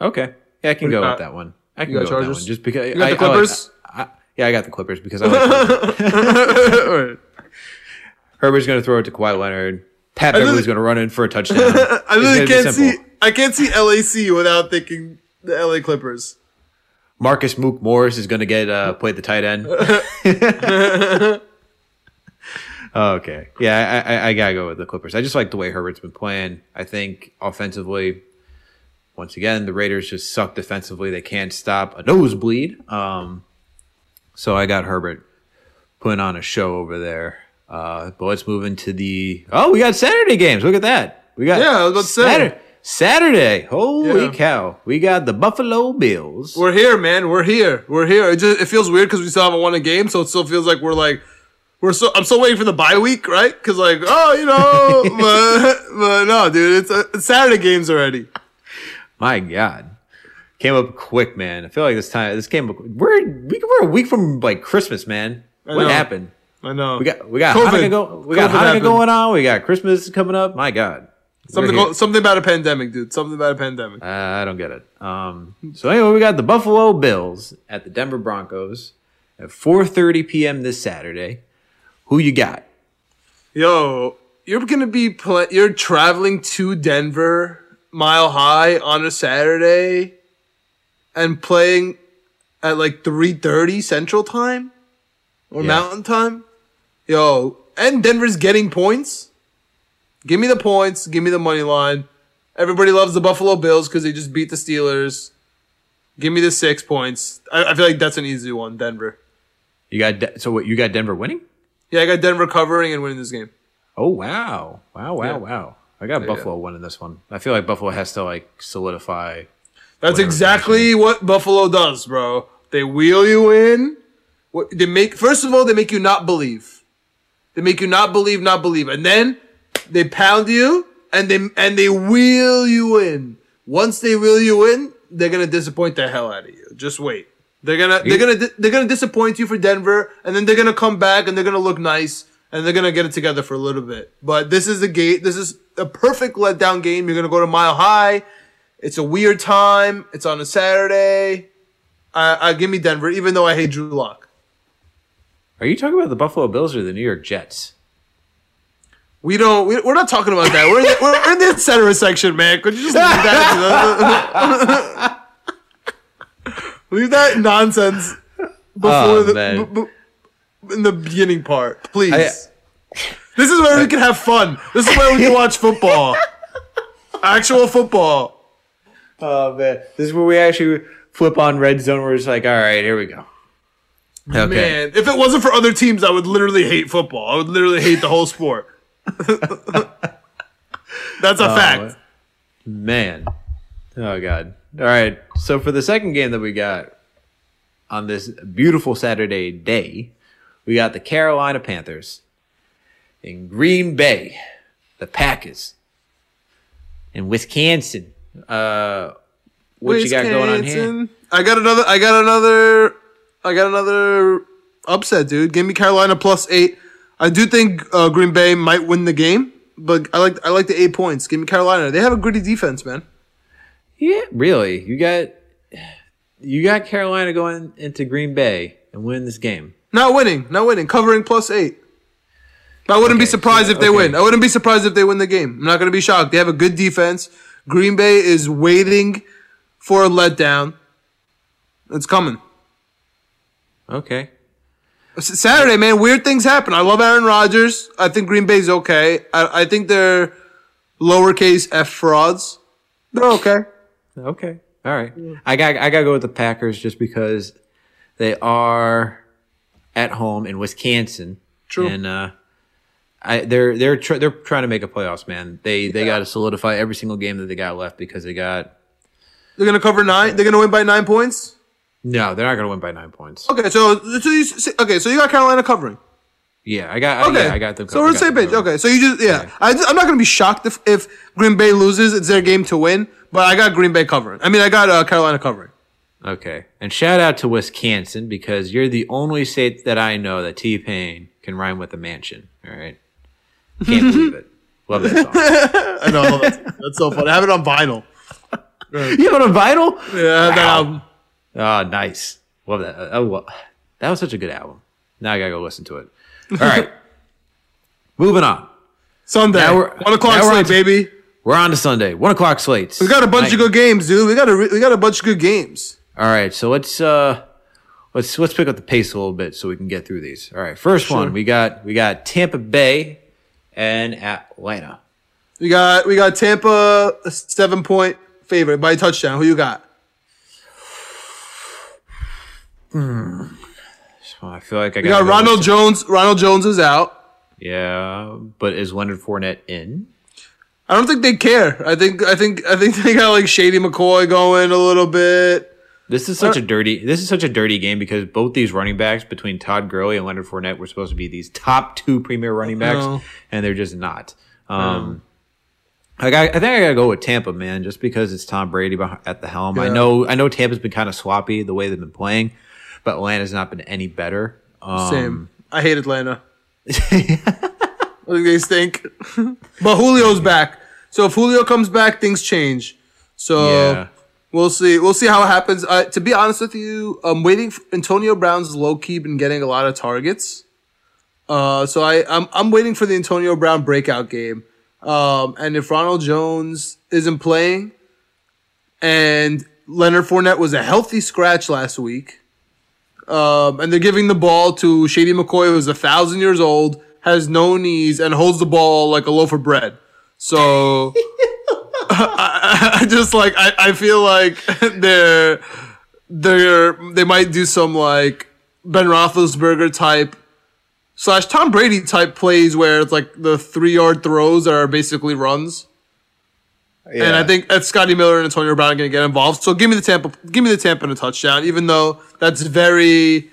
Okay. Yeah, I can go with that one. I can go with that one. Just because you got the Clippers? I, I, I, yeah, I got the Clippers because I like Clippers. Herbert's going to throw it to Kawhi Leonard. Pat Beverly's going to run in for a touchdown. I really can't see I can't see L A C without thinking the L A Clippers. Marcus Mook Morris is going to get uh, played the tight end. Okay. Yeah, I, I, I gotta go with the Clippers. I just like the way Herbert's been playing. I think offensively, once again, the Raiders just suck defensively. They can't stop a nosebleed. Um, so I got Herbert putting on a show over there. Uh, but let's move into the oh, we got Saturday games. Look at that. We got yeah, I was about to say. Saturday. Saturday. Holy yeah. cow. We got the Buffalo Bills. We're here, man. We're here. We're here. It just it feels weird because we still haven't won a game, so it still feels like we're like. We're so I'm still waiting for the bye week, right? Because like, oh, you know, but, but no, dude, it's, uh, it's Saturday games already. My God, came up quick, man. I feel like this time this came up. We're we're a week from like Christmas, man. I what know. happened? I know we got we got Hanukkah go, we got Hanukkah going on. We got Christmas coming up. My God, something go, something about a pandemic, dude. Something about a pandemic. Uh, I don't get it. Um. So anyway, we got the Buffalo Bills at the Denver Broncos at four thirty p.m. this Saturday. Who you got? Yo, you're going to be pl- – you're traveling to Denver, Mile High, on a Saturday and playing at like three thirty Central Time or yeah. Mountain Time? Yo, and Denver's getting points. Give me the points. Give me the money line. Everybody loves the Buffalo Bills because they just beat the Steelers. Give me the six points. I, I feel like that's an easy one, Denver. You got de- So what, you got Denver winning? Yeah, I got Denver covering and winning this game. Oh, wow. Wow, wow, yeah. wow. I got yeah, Buffalo yeah. winning this one. I feel like Buffalo has to, like, solidify. That's exactly what Buffalo does, bro. They wheel you in. What they make, first of all, they make you not believe. They make you not believe, not believe. And then they pound you, and they and they wheel you in. Once they wheel you in, they're going to disappoint the hell out of you. Just wait. They're gonna, they're gonna, they're gonna disappoint you for Denver, and then they're gonna come back, and they're gonna look nice, and they're gonna get it together for a little bit. But this is the gate. This is a perfect letdown game. You're gonna go to Mile High. It's a weird time. It's on a Saturday. I, I give me Denver, even though I hate Drew Lock. Are you talking about the Buffalo Bills or the New York Jets? We don't. We, we're not talking about that. We're in the, we're in the center section, man. Could you just leave that? Leave that nonsense before oh, the b- b- in the beginning part, please. I, this is where I, we can have fun. This is where we can watch football, actual football. Oh man, this is where we actually flip on Red Zone. We're just like, all right, here we go. Okay. Man, if it wasn't for other teams, I would literally hate football. I would literally hate the whole sport. That's a uh, fact. Man. Oh, God. All right. So for the second game that we got on this beautiful Saturday day, we got the Carolina Panthers in Green Bay, the Packers in Wisconsin. Uh, what Wisconsin. You got going on here? I got another. I got another. I got another upset, dude. Give me Carolina plus eight. I do think uh, Green Bay might win the game, but I like I like the eight points. Give me Carolina. They have a gritty defense, man. Yeah, really. You got you got Carolina going into Green Bay and win this game. Not winning, not winning. Covering plus eight. But I wouldn't okay, be surprised so, if they okay. win. I wouldn't be surprised if they win the game. I'm not going to be shocked. They have a good defense. Green Bay is waiting for a letdown. It's coming. Okay. Saturday, man, weird things happen. I love Aaron Rodgers. I think Green Bay's okay. I, I think they're lowercase f frauds. They're okay. Okay. All right. I got I got to go with the Packers just because they are at home in Wisconsin. True. And uh, I they're they're tr- they're trying to make a playoffs, man. They yeah. they got to solidify every single game that they got left because they got. They're gonna cover nine. They're gonna win by nine points. No, they're not gonna win by nine points. Okay, so so you okay, so you got Carolina covering. Yeah, I got. Okay, I, yeah, I got them. So we're on the same page. Okay, so you just yeah. Okay. I, I'm not gonna be shocked if, if Green Bay loses. It's their game to win, but I got Green Bay covering. I mean, I got uh, Carolina covering. Okay, and shout out to Wisconsin because you're the only state that I know that T-Pain can rhyme with a mansion. All right, can't believe it. Love that song. I know. I love that song. That's so fun. I have it on vinyl. You have it on vinyl? Yeah. Wow. That album. Oh, nice. Love that. Oh, well, that was such a good album. Now I gotta go listen to it. All right. Moving on. Sunday. One o'clock slate, baby. We're on to Sunday. One o'clock slates. We got a bunch nice. of good games, dude. We got a we got a bunch of good games. All right. So let's uh let's let's pick up the pace a little bit so we can get through these. All right. First sure. one we got we got Tampa Bay and Atlanta. We got we got Tampa a seven point favorite by touchdown. Who you got? Hmm. I feel like I got Ronald Jones. Ronald Jones is out. Yeah, but is Leonard Fournette in? I don't think they care. I think I think I think they got like Shady McCoy going a little bit. This is such a dirty. This is such a dirty game because both these running backs between Todd Gurley and Leonard Fournette were supposed to be these top two premier running backs, no. and they're just not. Um, no. I got, I think I gotta go with Tampa, man, just because it's Tom Brady at the helm. Yeah. I know I know Tampa's been kind of sloppy the way they've been playing. But Atlanta's not been any better. Um, Same. I hate Atlanta. I think they stink. But Julio's back. So if Julio comes back, things change. So yeah. we'll see. We'll see how it happens. Uh, to be honest with you, I'm waiting for Antonio Brown's low-key been getting a lot of targets. Uh, so I, I'm, I'm waiting for the Antonio Brown breakout game. Um, and if Ronald Jones isn't playing and Leonard Fournette was a healthy scratch last week, Um, and they're giving the ball to Shady McCoy, who's a thousand years old, has no knees, and holds the ball like a loaf of bread. So I, I, I just like I, I feel like they're they're they might do some like Ben Roethlisberger type slash Tom Brady type plays where it's like the three yard throws that are basically runs. Yeah. And I think that's Scotty Miller and Antonio Brown are going to get involved. So give me the Tampa, give me the Tampa in a touchdown, even though that's very,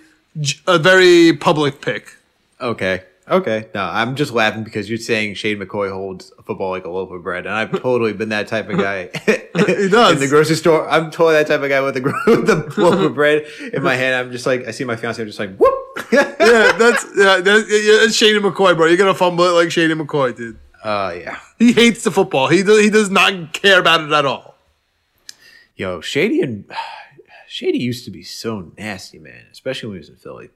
a very public pick. Okay. Okay. No, I'm just laughing because you're saying Shane McCoy holds football like a loaf of bread. And I've totally been that type of guy He does. In the grocery store. I'm totally that type of guy with a with the loaf of bread in my hand. I'm just like, I see my fiance. I'm just like, whoop. yeah. That's, yeah, that's, yeah, that's Shane McCoy, bro. You're going to fumble it like Shane McCoy, dude. Oh, uh, yeah. He hates the football. He do, he does not care about it at all. Yo, Shady and Shady used to be so nasty, man, especially when he was in Philly.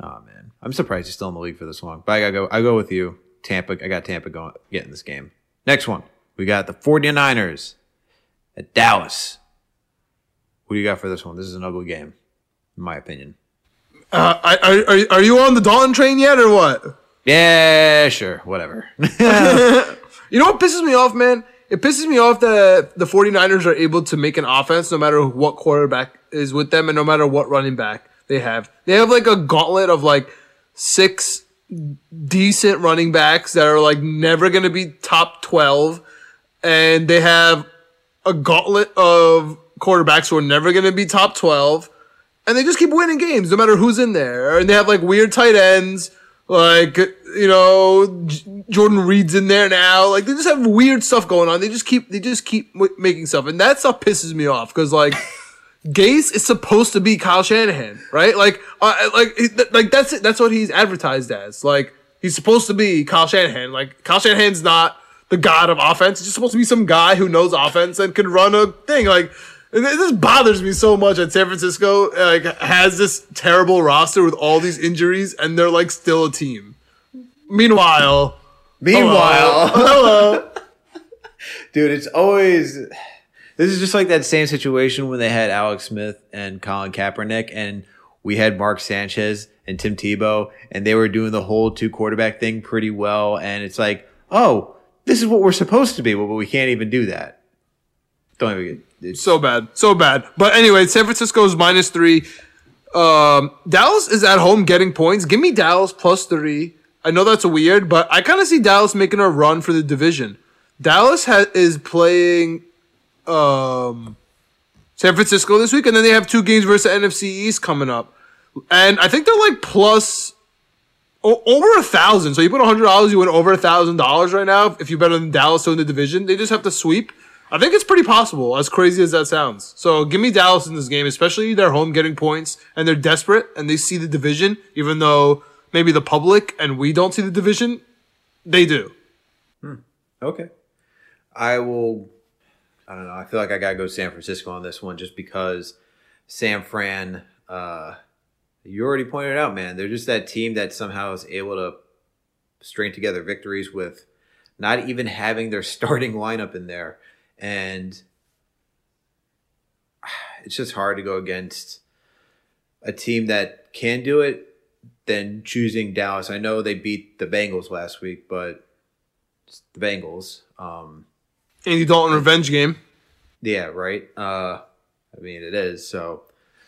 Oh, man. I'm surprised he's still in the league for this long. But I got to go. I go with you. Tampa. I got Tampa going getting this game. Next one. We got the 49ers at Dallas. What do you got for this one? This is an ugly game, in my opinion. Uh, are, are, are you on the Dalton train yet or what? Yeah, sure, whatever. You know what pisses me off, man? It pisses me off that the 49ers are able to make an offense no matter what quarterback is with them and no matter what running back. they have. They have like a gauntlet of like six decent running backs that are like never going to be top twelve. And they have a gauntlet of quarterbacks who are never going to be top twelve. And they just keep winning games no matter who's in there. And they have like weird tight ends. Like, you know, J- Jordan Reed's in there now. Like, they just have weird stuff going on. They just keep, they just keep w- making stuff. And that stuff pisses me off. Cause like, Gase is supposed to be Kyle Shanahan, right? Like, uh, like, th- like that's it. That's what he's advertised as. Like, he's supposed to be Kyle Shanahan. Like, Kyle Shanahan's not the god of offense. He's just supposed to be some guy who knows offense and can run a thing. Like, this bothers me so much that San Francisco like has this terrible roster with all these injuries, and they're like still a team. Meanwhile, meanwhile, hello, hello. Dude. It's always this is just like that same situation when they had Alex Smith and Colin Kaepernick, and we had Mark Sanchez and Tim Tebow, and they were doing the whole two quarterback thing pretty well. And it's like, oh, this is what we're supposed to be, but we can't even do that. Don't even get. It's so bad. So bad. But anyway, San Francisco is minus three. Um, Dallas is at home getting points. Give me Dallas plus three. I know that's weird, but I kind of see Dallas making a run for the division. Dallas ha- is playing um, San Francisco this week, and then they have two games versus N F C East coming up. And I think they're like plus o- over one thousand dollars. So you put one hundred dollars, you win over one thousand dollars right now if you bet on Dallas to win the division. They just have to sweep. I think it's pretty possible, as crazy as that sounds. So give me Dallas in this game, especially they're home getting points, and they're desperate, and they see the division, even though maybe the public and we don't see the division, they do. Hmm. Okay. I will – I don't know. I feel like I got to go San Francisco on this one just because San Fran, uh, you already pointed out, man, they're just that team that somehow is able to string together victories with not even having their starting lineup in there. And it's just hard to go against a team that can do it than choosing Dallas. I know they beat the Bengals last week, but it's the Bengals. Um, Andy Dalton revenge game. Yeah, right? Uh, I mean, it is, so.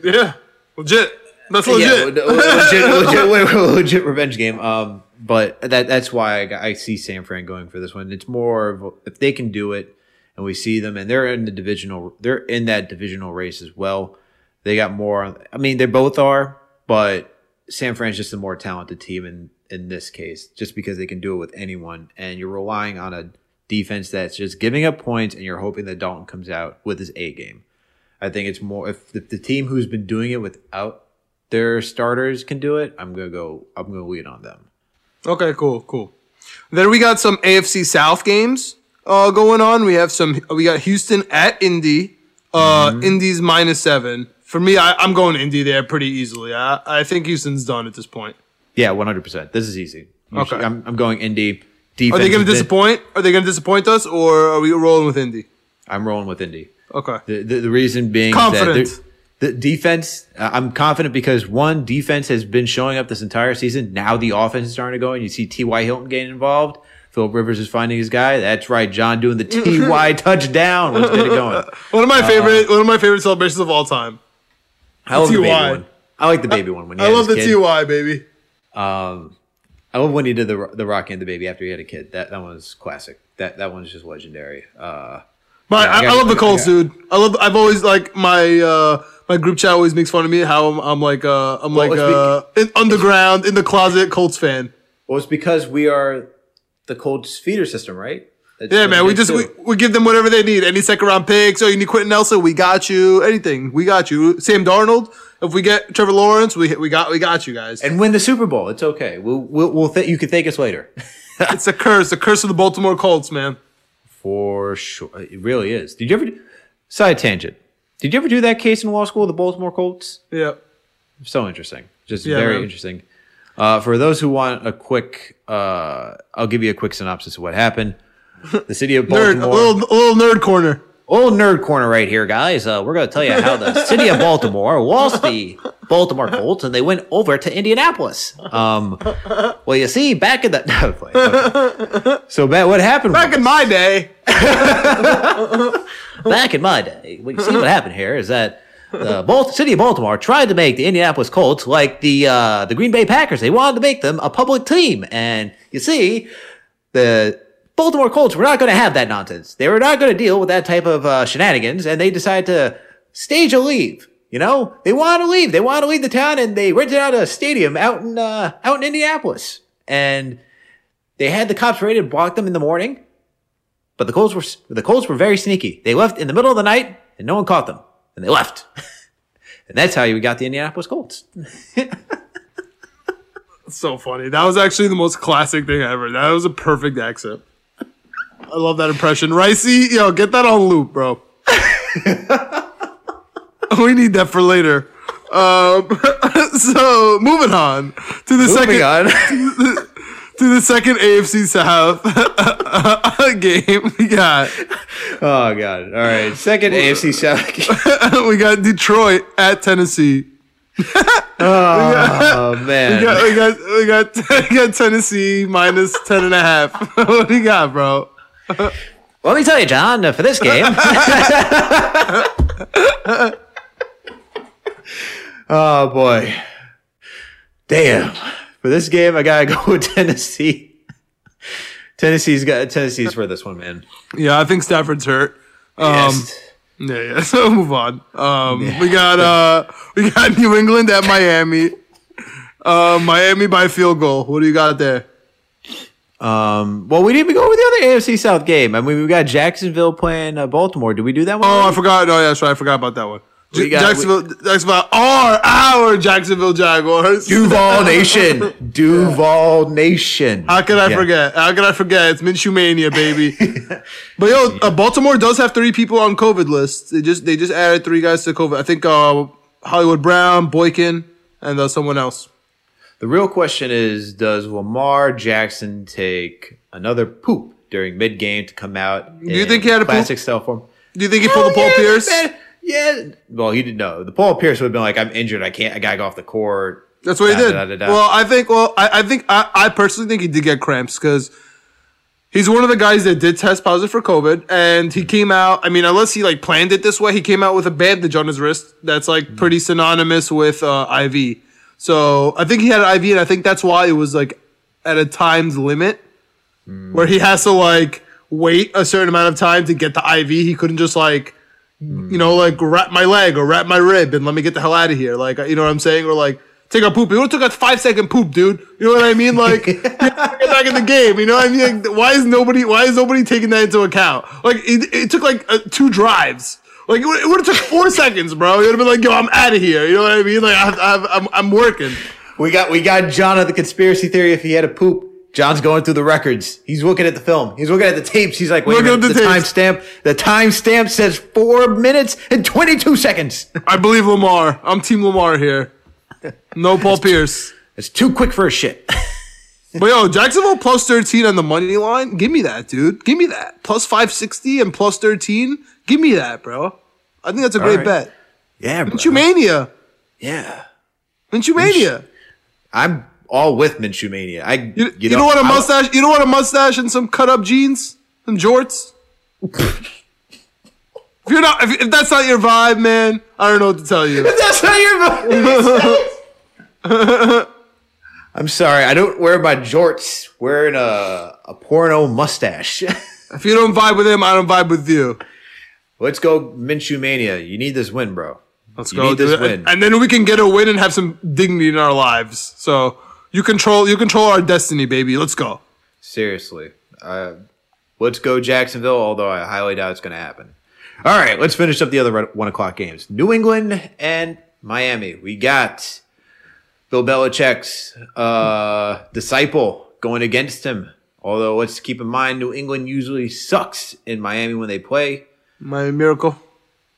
Yeah, legit. That's legit. Yeah, legit, legit, legit, legit revenge game. Um, but that that's why I, I see San Fran going for this one. It's more of if they can do it, and we see them, and they're in the divisional. They're in that divisional race as well. They got more. I mean, they both are, but San Fran's just a more talented team in in this case, just because they can do it with anyone. And you're relying on a defense that's just giving up points, and you're hoping that Dalton comes out with his A game. I think it's more if the, the team who's been doing it without their starters can do it. I'm gonna go. I'm gonna lean on them. Okay, cool, cool. Then we got some A F C South games. Uh, going on, we have some. We got Houston at Indy. Uh, mm-hmm. Indy's minus seven. For me, I, I'm going Indy there pretty easily. I, I think Houston's done at this point. Yeah, one hundred percent. This is easy. You okay, should, I'm, I'm going Indy. Defense, are they going to disappoint? Are they going to disappoint us, or are we rolling with Indy? I'm rolling with Indy. Okay. The the, the reason being confident. That the defense. Uh, I'm confident because one defense has been showing up this entire season. Now the offense is starting to go, and you see T Y Hilton getting involved. Phillip Rivers is finding his guy. That's right, John doing the T Y touchdown. Let's get it going. One of my favorite, uh, one of my favorite celebrations of all time. I love the baby one. I like the baby one when he I had love his the kid. T Y baby. Um, I love when he did the the Rocky and the baby after he had a kid. That that one was classic. That that one's just legendary. Uh, but yeah, I, I, I love the Colts, dude. I love. I've always like my. Uh, My group chat always makes fun of me how I'm, I'm like uh, I'm well, like uh, beca- in, underground in the closet Colts fan. Well, it's because we are the Colts feeder system, right? That's yeah, man. We just we, we give them whatever they need. Any second round picks. Oh, you need Quentin Nelson? We got you. Anything? We got you. Sam Darnold. If we get Trevor Lawrence, we we got we got you guys. And win the Super Bowl. It's okay. We'll we'll, we'll th- you can thank us later. It's a curse. The curse of the Baltimore Colts, man. For sure, it really is. Did you ever do- side tangent? Did you ever do that case in law school, the Baltimore Colts? Yeah. So interesting. Just yeah, very man. interesting. Uh, for those who want a quick, uh, I'll give you a quick synopsis of what happened. The city of Baltimore. Nerd, a, little, a little nerd corner. A little nerd corner right here, guys. Uh, we're going to tell you how the city of Baltimore lost the Baltimore Colts, and they went over to Indianapolis. Um, well, you see, back in the – okay. So, Matt, what happened? Back was, in my day. Back in my day, what you see what happened here is that The Bal- city of Baltimore tried to make the Indianapolis Colts like the uh, the Green Bay Packers. They wanted to make them a public team. And you see, the Baltimore Colts were not going to have that nonsense. They were not going to deal with that type of uh, shenanigans, and they decided to stage a leave. You know, they wanted to leave. They wanted to leave the town, and they rented out a stadium out in uh, out in Indianapolis. And they had the cops ready to block them in the morning, but the Colts were the Colts were very sneaky. They left in the middle of the night, and no one caught them. And they left. And that's how you got the Indianapolis Colts. So funny. That was actually the most classic thing ever. That was a perfect accent. I love that impression. Ricey, yo, get that on loop, bro. We need that for later. Um, so moving on to the moving second on. To, the, to the second A F C South game we got. Oh god! All right, second A F C South. We got Detroit at Tennessee. Oh got, man! We got we got we got, we got Tennessee minus ten and a half. What do you got, bro? Well, let me tell you, John. For this game. Oh boy. Damn. For this game I gotta go with Tennessee. Tennessee's got Tennessee's for this one, man. Yeah, I think Stafford's hurt. Um yes. Yeah, yeah. So move on. Um yeah. we got uh we got New England at Miami. Uh Miami by field goal. What do you got there? Um well, we didn't even go with the other A F C South game. I mean, we got Jacksonville playing uh, Baltimore. Did we do that one? Oh, already? I forgot. Oh yeah, that's right, I forgot about that one. J- got, Jacksonville, we, Jacksonville, our, our Jacksonville Jaguars. Duval Nation. Duval Nation. How could I yeah. forget? How could I forget? It's Minshew Mania, baby. But yo, yeah. uh, Baltimore does have three people on COVID lists. They just, they just added three guys to COVID. I think, uh, Hollywood Brown, Boykin, and uh, someone else. The real question is, does Lamar Jackson take another poop during mid-game to come out? Do you think he had a classic style form? Do you think he Hell pulled a Paul yeah, Pierce? Man. Yeah, well, he didn't know. The Paul Pierce would have been like, "I'm injured. I can't. I gotta go off the court." That's what da, he did. Da, da, da, da. Well, I think. Well, I, I think. I, I personally think he did get cramps because he's one of the guys that did test positive for COVID, and he mm-hmm. came out. I mean, unless he like planned it this way, he came out with a bandage on his wrist. That's like mm-hmm. pretty synonymous with uh, I V. So I think he had an I V, and I think that's why it was like at a timed limit mm-hmm. where he has to like wait a certain amount of time to get the I V. He couldn't just like. You know, like wrap my leg or wrap my rib and let me get the hell out of here. Like, you know what I'm saying? Or like, take a poop. You only took a five second poop, dude. You know what I mean? Like, get back in the game. You know what I mean? Like, why is nobody? Why is nobody taking that into account? Like, it, it took like uh, two drives. Like, it would have took four seconds, bro. You would have been like, yo, I'm out of here. You know what I mean? Like, I, I, I'm, I'm working. We got, we got John at the conspiracy theory. If he had a poop. John's going through the records. He's looking at the film. He's looking at the tapes. He's like, wait a minute, the, the timestamp. The timestamp says four minutes and twenty-two seconds. I believe Lamar. I'm Team Lamar here. No Paul it's Pierce. Too, it's too quick for a shit. But yo, Jacksonville plus thirteen on the money line. Give me that, dude. Give me that. Plus five sixty and plus thirteen. Give me that, bro. I think that's a All great right. bet. Yeah, bro. Minshew Mania. Yeah. Minshew Mania. I'm... all with Minshew Mania. I you, you, you know, don't want a mustache. You don't want a mustache and some cut up jeans, some jorts. if you're not, if, if that's not your vibe, man, I don't know what to tell you. If that's not your vibe, I'm sorry. I don't wear my jorts. Wearing a a porno mustache. If you don't vibe with him, I don't vibe with you. Let's go Minshew Mania. You need this win, bro. Let's you go need this win, and then we can get a win and have some dignity in our lives. So. You control you control our destiny, baby. Let's go. Seriously. Uh, let's go Jacksonville, although I highly doubt it's going to happen. All right, let's finish up the other one o'clock games. New England and Miami. We got Bill Belichick's uh, disciple going against him. Although, let's keep in mind, New England usually sucks in Miami when they play. Miami Miracle.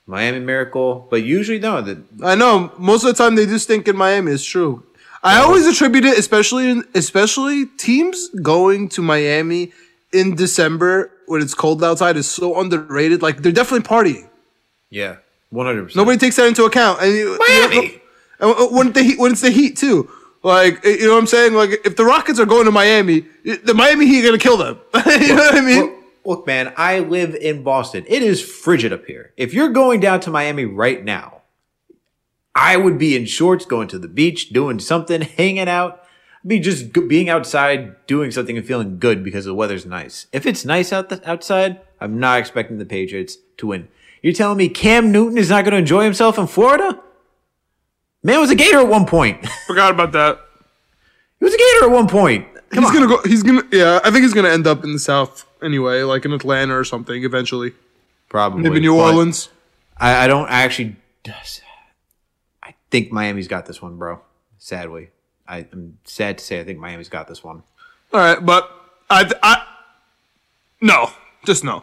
Miami Miracle. But usually, no. The- I know. Most of the time, they do stink in Miami. It's true. I always attribute it, especially in, especially teams going to Miami in December when it's cold outside is so underrated. Like, they're definitely partying. Yeah, one hundred percent. Nobody takes that into account. And you, Miami! You know, and when, the heat, when it's the heat, too. Like, you know what I'm saying? Like, if the Rockets are going to Miami, the Miami Heat are going to kill them. You look, know what I mean? Look, look, man, I live in Boston. It is frigid up here. If you're going down to Miami right now, I would be in shorts, going to the beach, doing something, hanging out. I mean, just being outside, doing something and feeling good because the weather's nice. If it's nice out the, outside, I'm not expecting the Patriots to win. You're telling me Cam Newton is not going to enjoy himself in Florida? Man was a Gator at one point. Forgot about that. He was a Gator at one point. Come he's on. gonna go. He's gonna. Yeah, I think he's gonna end up in the South anyway, like in Atlanta or something eventually. Probably maybe New Orleans. I, I don't I actually. I think Miami's got this one, bro. Sadly, I, I'm sad to say I think Miami's got this one. All right, but I. I no, just no.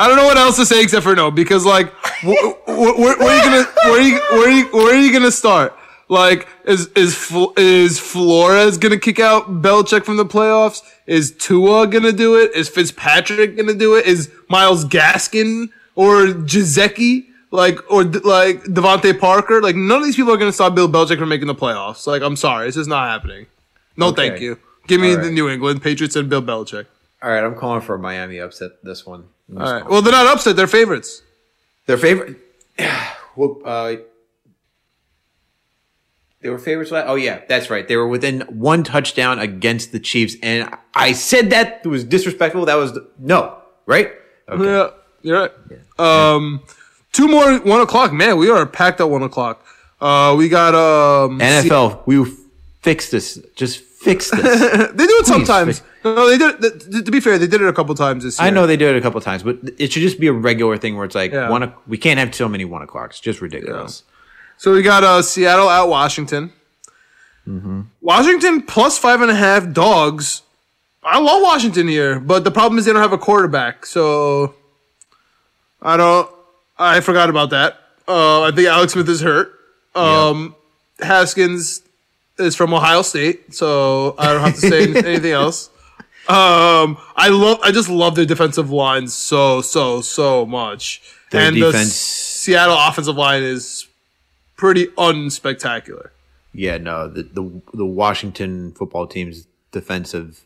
I don't know what else to say except for no, because like, wh- wh- where, where are you gonna, where are you, where are you, where are you gonna start? Like, is is is Flores gonna kick out Belichick from the playoffs? Is Tua gonna do it? Is Fitzpatrick gonna do it? Is Myles Gaskin or Gesicki like or like Devontae Parker? Like, none of these people are gonna stop Bill Belichick from making the playoffs. Like, I'm sorry, this is not happening. No, okay. Thank you. Give me right. the New England Patriots and Bill Belichick. All right, I'm calling for a Miami upset this one. All right. Calling. Well, they're not upset. They're favorites. They're favorite. Well, uh, they were favorites. Oh, yeah, that's right. They were within one touchdown against the Chiefs. And I said that it was disrespectful. That was the, no, right? Okay. Yeah, you're right. Yeah. Um, two more, one o'clock. Man, we are packed at one o'clock. Uh, we got um, N F L. We fixed this. Just Fix this. They do it Please sometimes. Fix- no, they did it, th- to be fair, they did it a couple times this year. I know they did it a couple times, but it should just be a regular thing where it's like, yeah. one. O- we can't have so many one o'clocks. It's just ridiculous. Yeah. So we got uh, Seattle at Washington. Mm-hmm. Washington plus five and a half dogs. I love Washington here, but the problem is they don't have a quarterback. So I don't. I forgot about that. Uh, I think Alex Smith is hurt. Um, yeah. Haskins is from Ohio State, so I don't have to say anything else. Um, I love, I just love their defensive line so, so, so much. Their and defense. The Seattle offensive line is pretty unspectacular. Yeah, no, the, the the Washington football team's defensive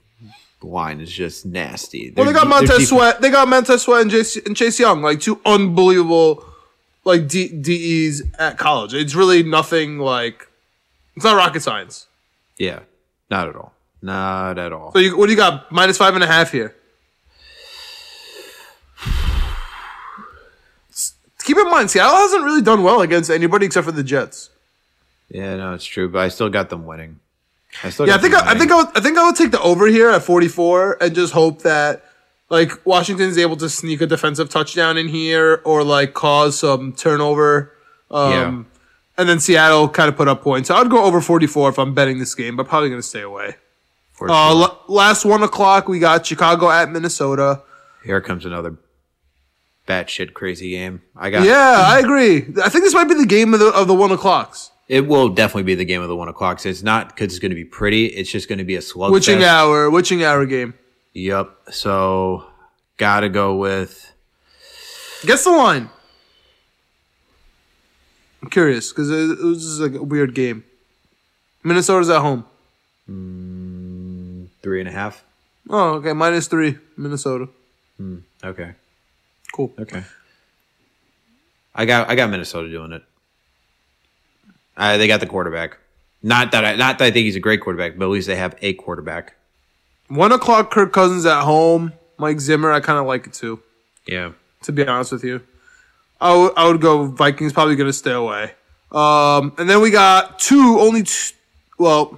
line is just nasty. They're, well, they got Montez Sweat, they got Montez Sweat and Chase, and Chase Young, like two unbelievable like D, DEs at college. It's really nothing like. It's not rocket science. Yeah, not at all. Not at all. So you, what do you got? Minus five and a half here. Keep in mind, Seattle hasn't really done well against anybody except for the Jets. Yeah, no, it's true, but I still got them winning. I still yeah, got I think them I, I think I would, I think I would take the over here at forty-four and just hope that like Washington's able to sneak a defensive touchdown in here or like cause some turnover. Um, yeah. And then Seattle kind of put up points. I would go over forty-four if I'm betting this game, but probably going to stay away. Uh, l- last one o'clock, we got Chicago at Minnesota. Here comes another batshit crazy game. I got. Yeah, I agree. I think this might be the game of the of the one o'clocks. It will definitely be the game of the one o'clocks. It's not because it's going to be pretty. It's just going to be a slugfest. Witching hour, witching hour game. Yep. So gotta go with. Guess the line. I'm curious because it was just like a weird game. Minnesota's at home. Mm, three and a half. Oh, okay. Minus three, Minnesota. Mm, okay. Cool. Okay. I got I got Minnesota doing it. Uh, they got the quarterback. Not that I not that I think he's a great quarterback, but at least they have a quarterback. One o'clock. Kirk Cousins at home. Mike Zimmer. I kind of like it too. Yeah. To be honest with you. I, w- I would go Vikings, probably going to stay away. Um, and then we got two, only two, well,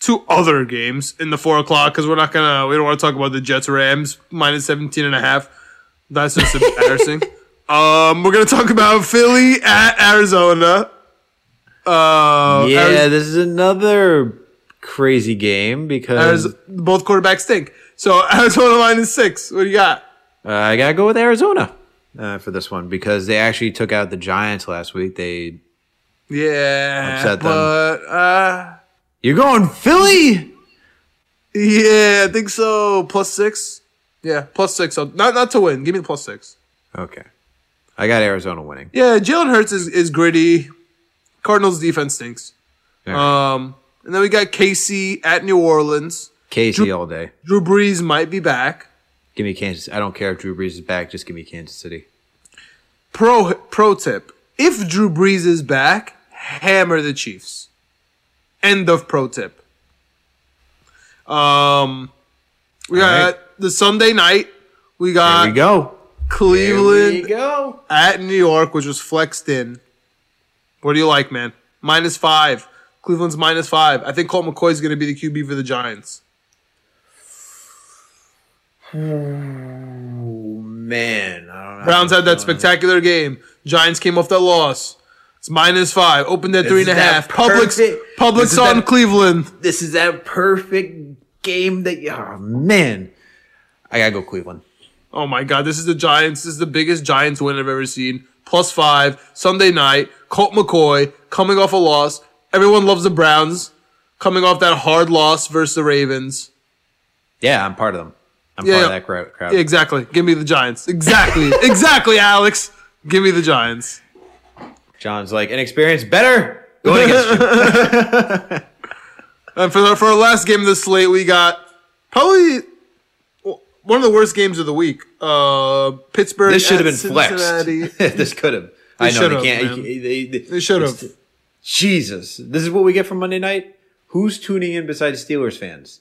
two other games in the four o'clock because we're not going to, we don't want to talk about the Jets Rams, minus seventeen and a half. That's just embarrassing. Um, we're going to talk about Philly at Arizona. Uh, yeah, Ari- this is another crazy game because Ari- both quarterbacks stink. So Arizona minus six. What do you got? Uh, I got to go with Arizona. Uh, for this one because they actually took out the Giants last week. They yeah, upset them. But, uh, you're going Philly? Yeah, I think so. Plus six? Yeah, plus six. So not not to win. Give me the plus six. Okay. I got Arizona winning. Yeah, Jalen Hurts is, is gritty. Cardinals defense stinks. Yeah. Um, and then we got K C at New Orleans. K C Drew, all day. Drew Brees might be back. Give me Kansas. I don't care if Drew Brees is back. Just give me Kansas City. Pro pro tip. If Drew Brees is back, hammer the Chiefs. End of pro tip. Um, we got right. the Sunday night. We got there we go. Cleveland there we go. at New York, which was flexed in. What do you like, man? Minus five. Cleveland's minus five. I think Colt McCoy's going to be the Q B for the Giants. Oh, man. I don't know. Browns had that spectacular game. Giants came off that loss. It's minus five. Opened at three and a half. Publix, Publix on Cleveland. This is that perfect game that, oh, man. I got to go Cleveland. Oh, my God. This is the Giants. This is the biggest Giants win I've ever seen. Plus five. Sunday night. Colt McCoy coming off a loss. Everyone loves the Browns coming off that hard loss versus the Ravens. Yeah, I'm part of them. I'm yeah, part yeah. of that crowd. Yeah, exactly. Give me the Giants. Exactly. exactly, Alex. Give me the Giants. John's like, inexperienced better going against you. And for, the, for our last game of this slate, we got probably one of the worst games of the week. Uh, Pittsburgh. This should have been Cincinnati. flexed. This could have. I know they can't. Man. They, they, they, they should have. Jesus. This is what we get from Monday night? Who's tuning in besides Steelers fans?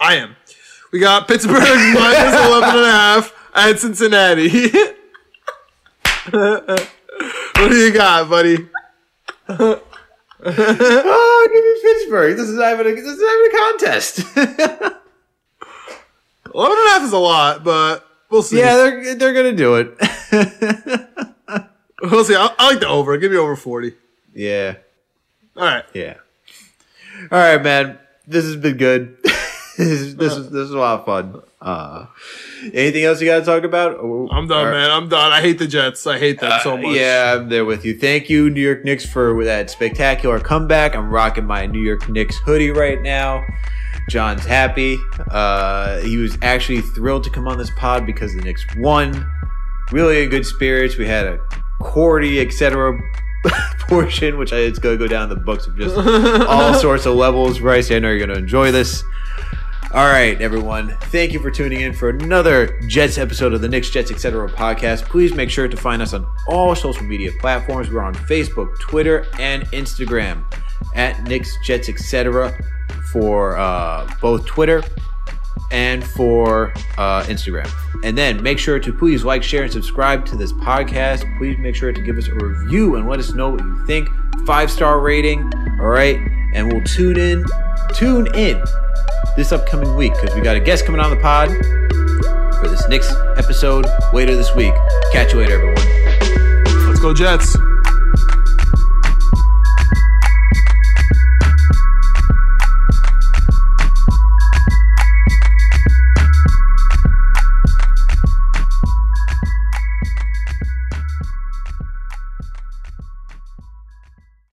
I am. We got Pittsburgh minus eleven and a half at Cincinnati. What do you got, buddy? Oh, give me Pittsburgh. This is not even a, this is not even a contest. eleven and a half is a lot, but we'll see. Yeah, they're, they're going to do it. We'll see. I, I like the over. Give me over forty. Yeah. All right. Yeah. All right, man. This has been good. this is this is this is a lot of fun. Uh, anything else you got to talk about? Oh, I'm done, man. I'm done. I hate the Jets. I hate them uh, so much. Yeah, I'm there with you. Thank you, New York Knicks, for that spectacular comeback. I'm rocking my New York Knicks hoodie right now. John's happy. Uh, he was actually thrilled to come on this pod because the Knicks won. Really in good spirits. We had a Cordy, et cetera portion, which I, it's going to go down the books of just all sorts of levels. Ricey, I know you're going to enjoy this. All right, everyone. Thank you for tuning in for another Jets episode of the Knicks, Jets, et cetera podcast. Please make sure to find us on all social media platforms. We're on Facebook, Twitter, and Instagram at Knicks, Jets, et cetera for uh, both Twitter and for uh, Instagram. And then make sure to please like, share, and subscribe to this podcast. Please make sure to give us a review and let us know what you think. Five-star rating, all right? And we'll tune in, tune in this upcoming week because we got a guest coming on the pod for this next episode later this week. Catch you later, everyone. Let's go, Jets.